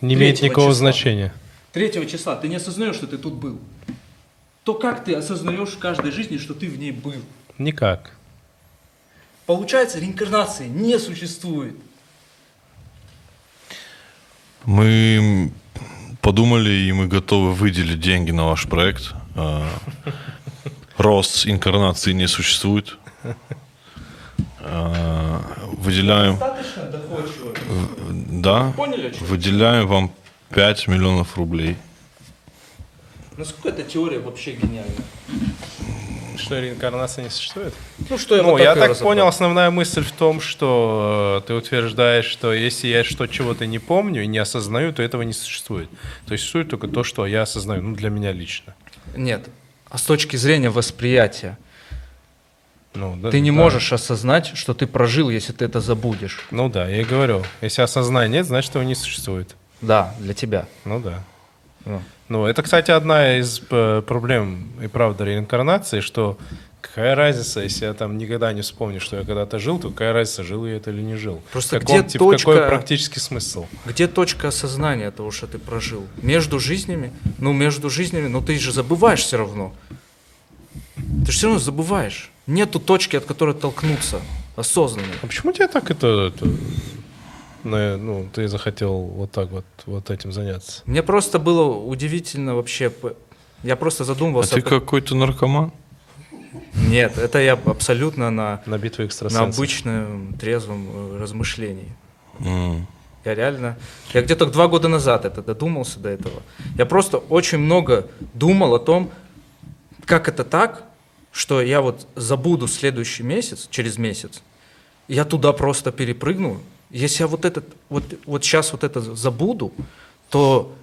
Не имеет никакого значения. 3 числа ты не осознаешь, что ты тут был. То как ты осознаешь в каждой жизни, что ты в ней был? Никак. Получается, реинкарнации не существует. Мы подумали, и мы готовы выделить деньги на ваш проект. Рост инкарнации не существует. Выделяем... Достаточно доходчиво. Да. Поняли, выделяем вам 5 миллионов рублей. Насколько эта теория вообще гениальна? Что реинкарнация не существует? Я так понял, основная мысль в том, что ты утверждаешь, что если я чего-то не помню и не осознаю, то этого не существует. То есть существует только то, что я осознаю, для меня лично. Нет, а с точки зрения восприятия, ты не можешь осознать, что ты прожил, если ты это забудешь. Я и говорю, если осознания нет, значит его не существует. Да, для тебя. Это, кстати, одна из проблем и правда реинкарнации, что какая разница, если я там никогда не вспомню, что я когда-то жил, то какая разница, жил я это или не жил. Просто какой практический смысл? Где точка осознания того, что ты прожил? Между жизнями, ты же забываешь все равно. Ты же все равно забываешь. Нету точки, от которой толкнуться осознанно. А почему тебя так это ну, ты захотел вот так вот, вот этим заняться? Мне просто было удивительно вообще. Я просто задумывался. А ты какой-то наркоман? Нет, это я абсолютно на битву экстрасенсов, на обычном трезвом размышлении. Я реально... Я где-то 2 года назад это додумался до этого. Я просто очень много думал о том, как это так, что я вот забуду следующий месяц, через месяц, я туда просто перепрыгну. Если я вот сейчас вот это забуду, то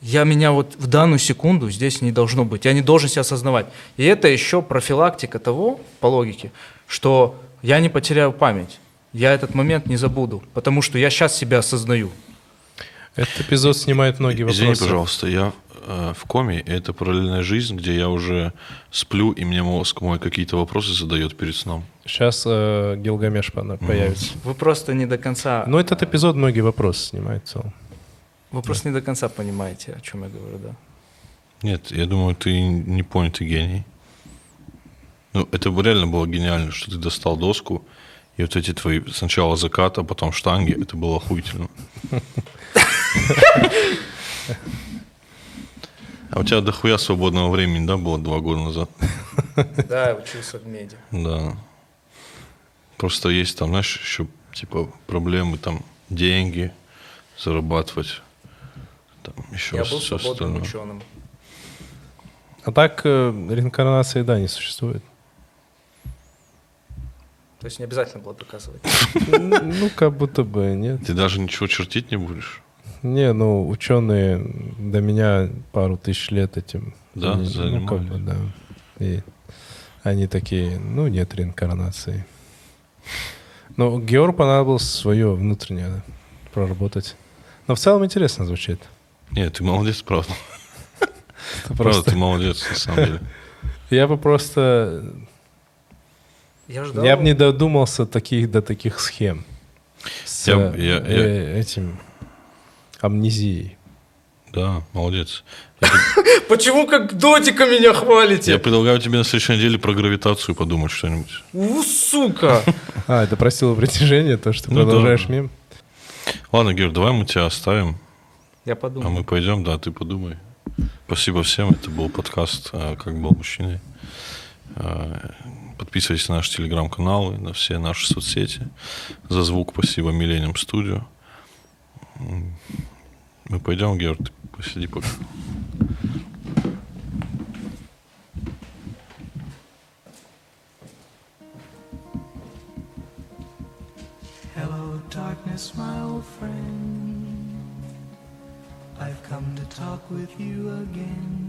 меня вот в данную секунду здесь не должно быть. Я не должен себя осознавать. И это еще профилактика того, по логике, что я не потеряю память. Я этот момент не забуду, потому что я сейчас себя осознаю. Этот эпизод снимает многие вопросы. Извини, пожалуйста, я в коме, это параллельная жизнь, где я уже сплю, и мне мозг мой какие-то вопросы задает перед сном. Сейчас Гилгамеш появится. Вы просто не до конца... Но этот эпизод многие вопросы снимает в целом. Вы просто не до конца понимаете, о чем я говорю, да? Нет, я думаю, ты не понял, ты гений. Ну, это реально было гениально, что ты достал доску, и вот эти твои сначала закат, а потом штанги, это было охуительно. А у тебя дохуя свободного времени, да, было 2 года назад? Да, я учился в меди. Да. Просто есть там, знаешь, еще типа проблемы, там, деньги зарабатывать, там еще я был свободным ученым. А так реинкарнации, да, не существует. То есть не обязательно было доказывать? Ну, как будто бы нет. Ты даже ничего чертить не будешь? Не, ну, ученые до меня пару тысяч лет этим занимались. Да. И они такие, ну, нет реинкарнации. Но Георгу понадобилось свое внутреннее проработать. Но в целом интересно звучит. Нет, ты молодец, правда. Правда, ты молодец, на самом деле. Я бы просто... Я бы не додумался до таких схем с этим амнезией. Да, молодец. Почему как дотика меня хвалите? Я предлагаю тебе на следующей неделе про гравитацию подумать что-нибудь. У, сука! А, это про силу притяжения, то, что ты продолжаешь мем. Ладно, Георг, давай мы тебя оставим. Я подумаю. А мы пойдем, да, ты подумай. Спасибо всем, это был подкаст «Как был мужчиной». Подписывайтесь на наш телеграм-канал и на все наши соцсети. За звук спасибо Millennium Studio. Мы пойдем, Георг, ты посиди пока. Hello, darkness, my old friend. I've come to talk with you again.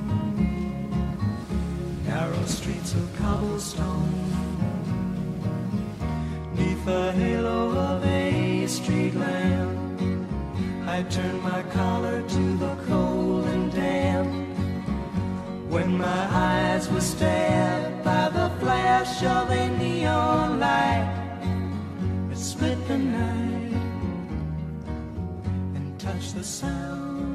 narrow streets of cobblestone, 'neath the halo of a street lamp. I turned my collar to the cold and damp, when my eyes were stabbed by the flash of a neon light. It split the night and touched the sound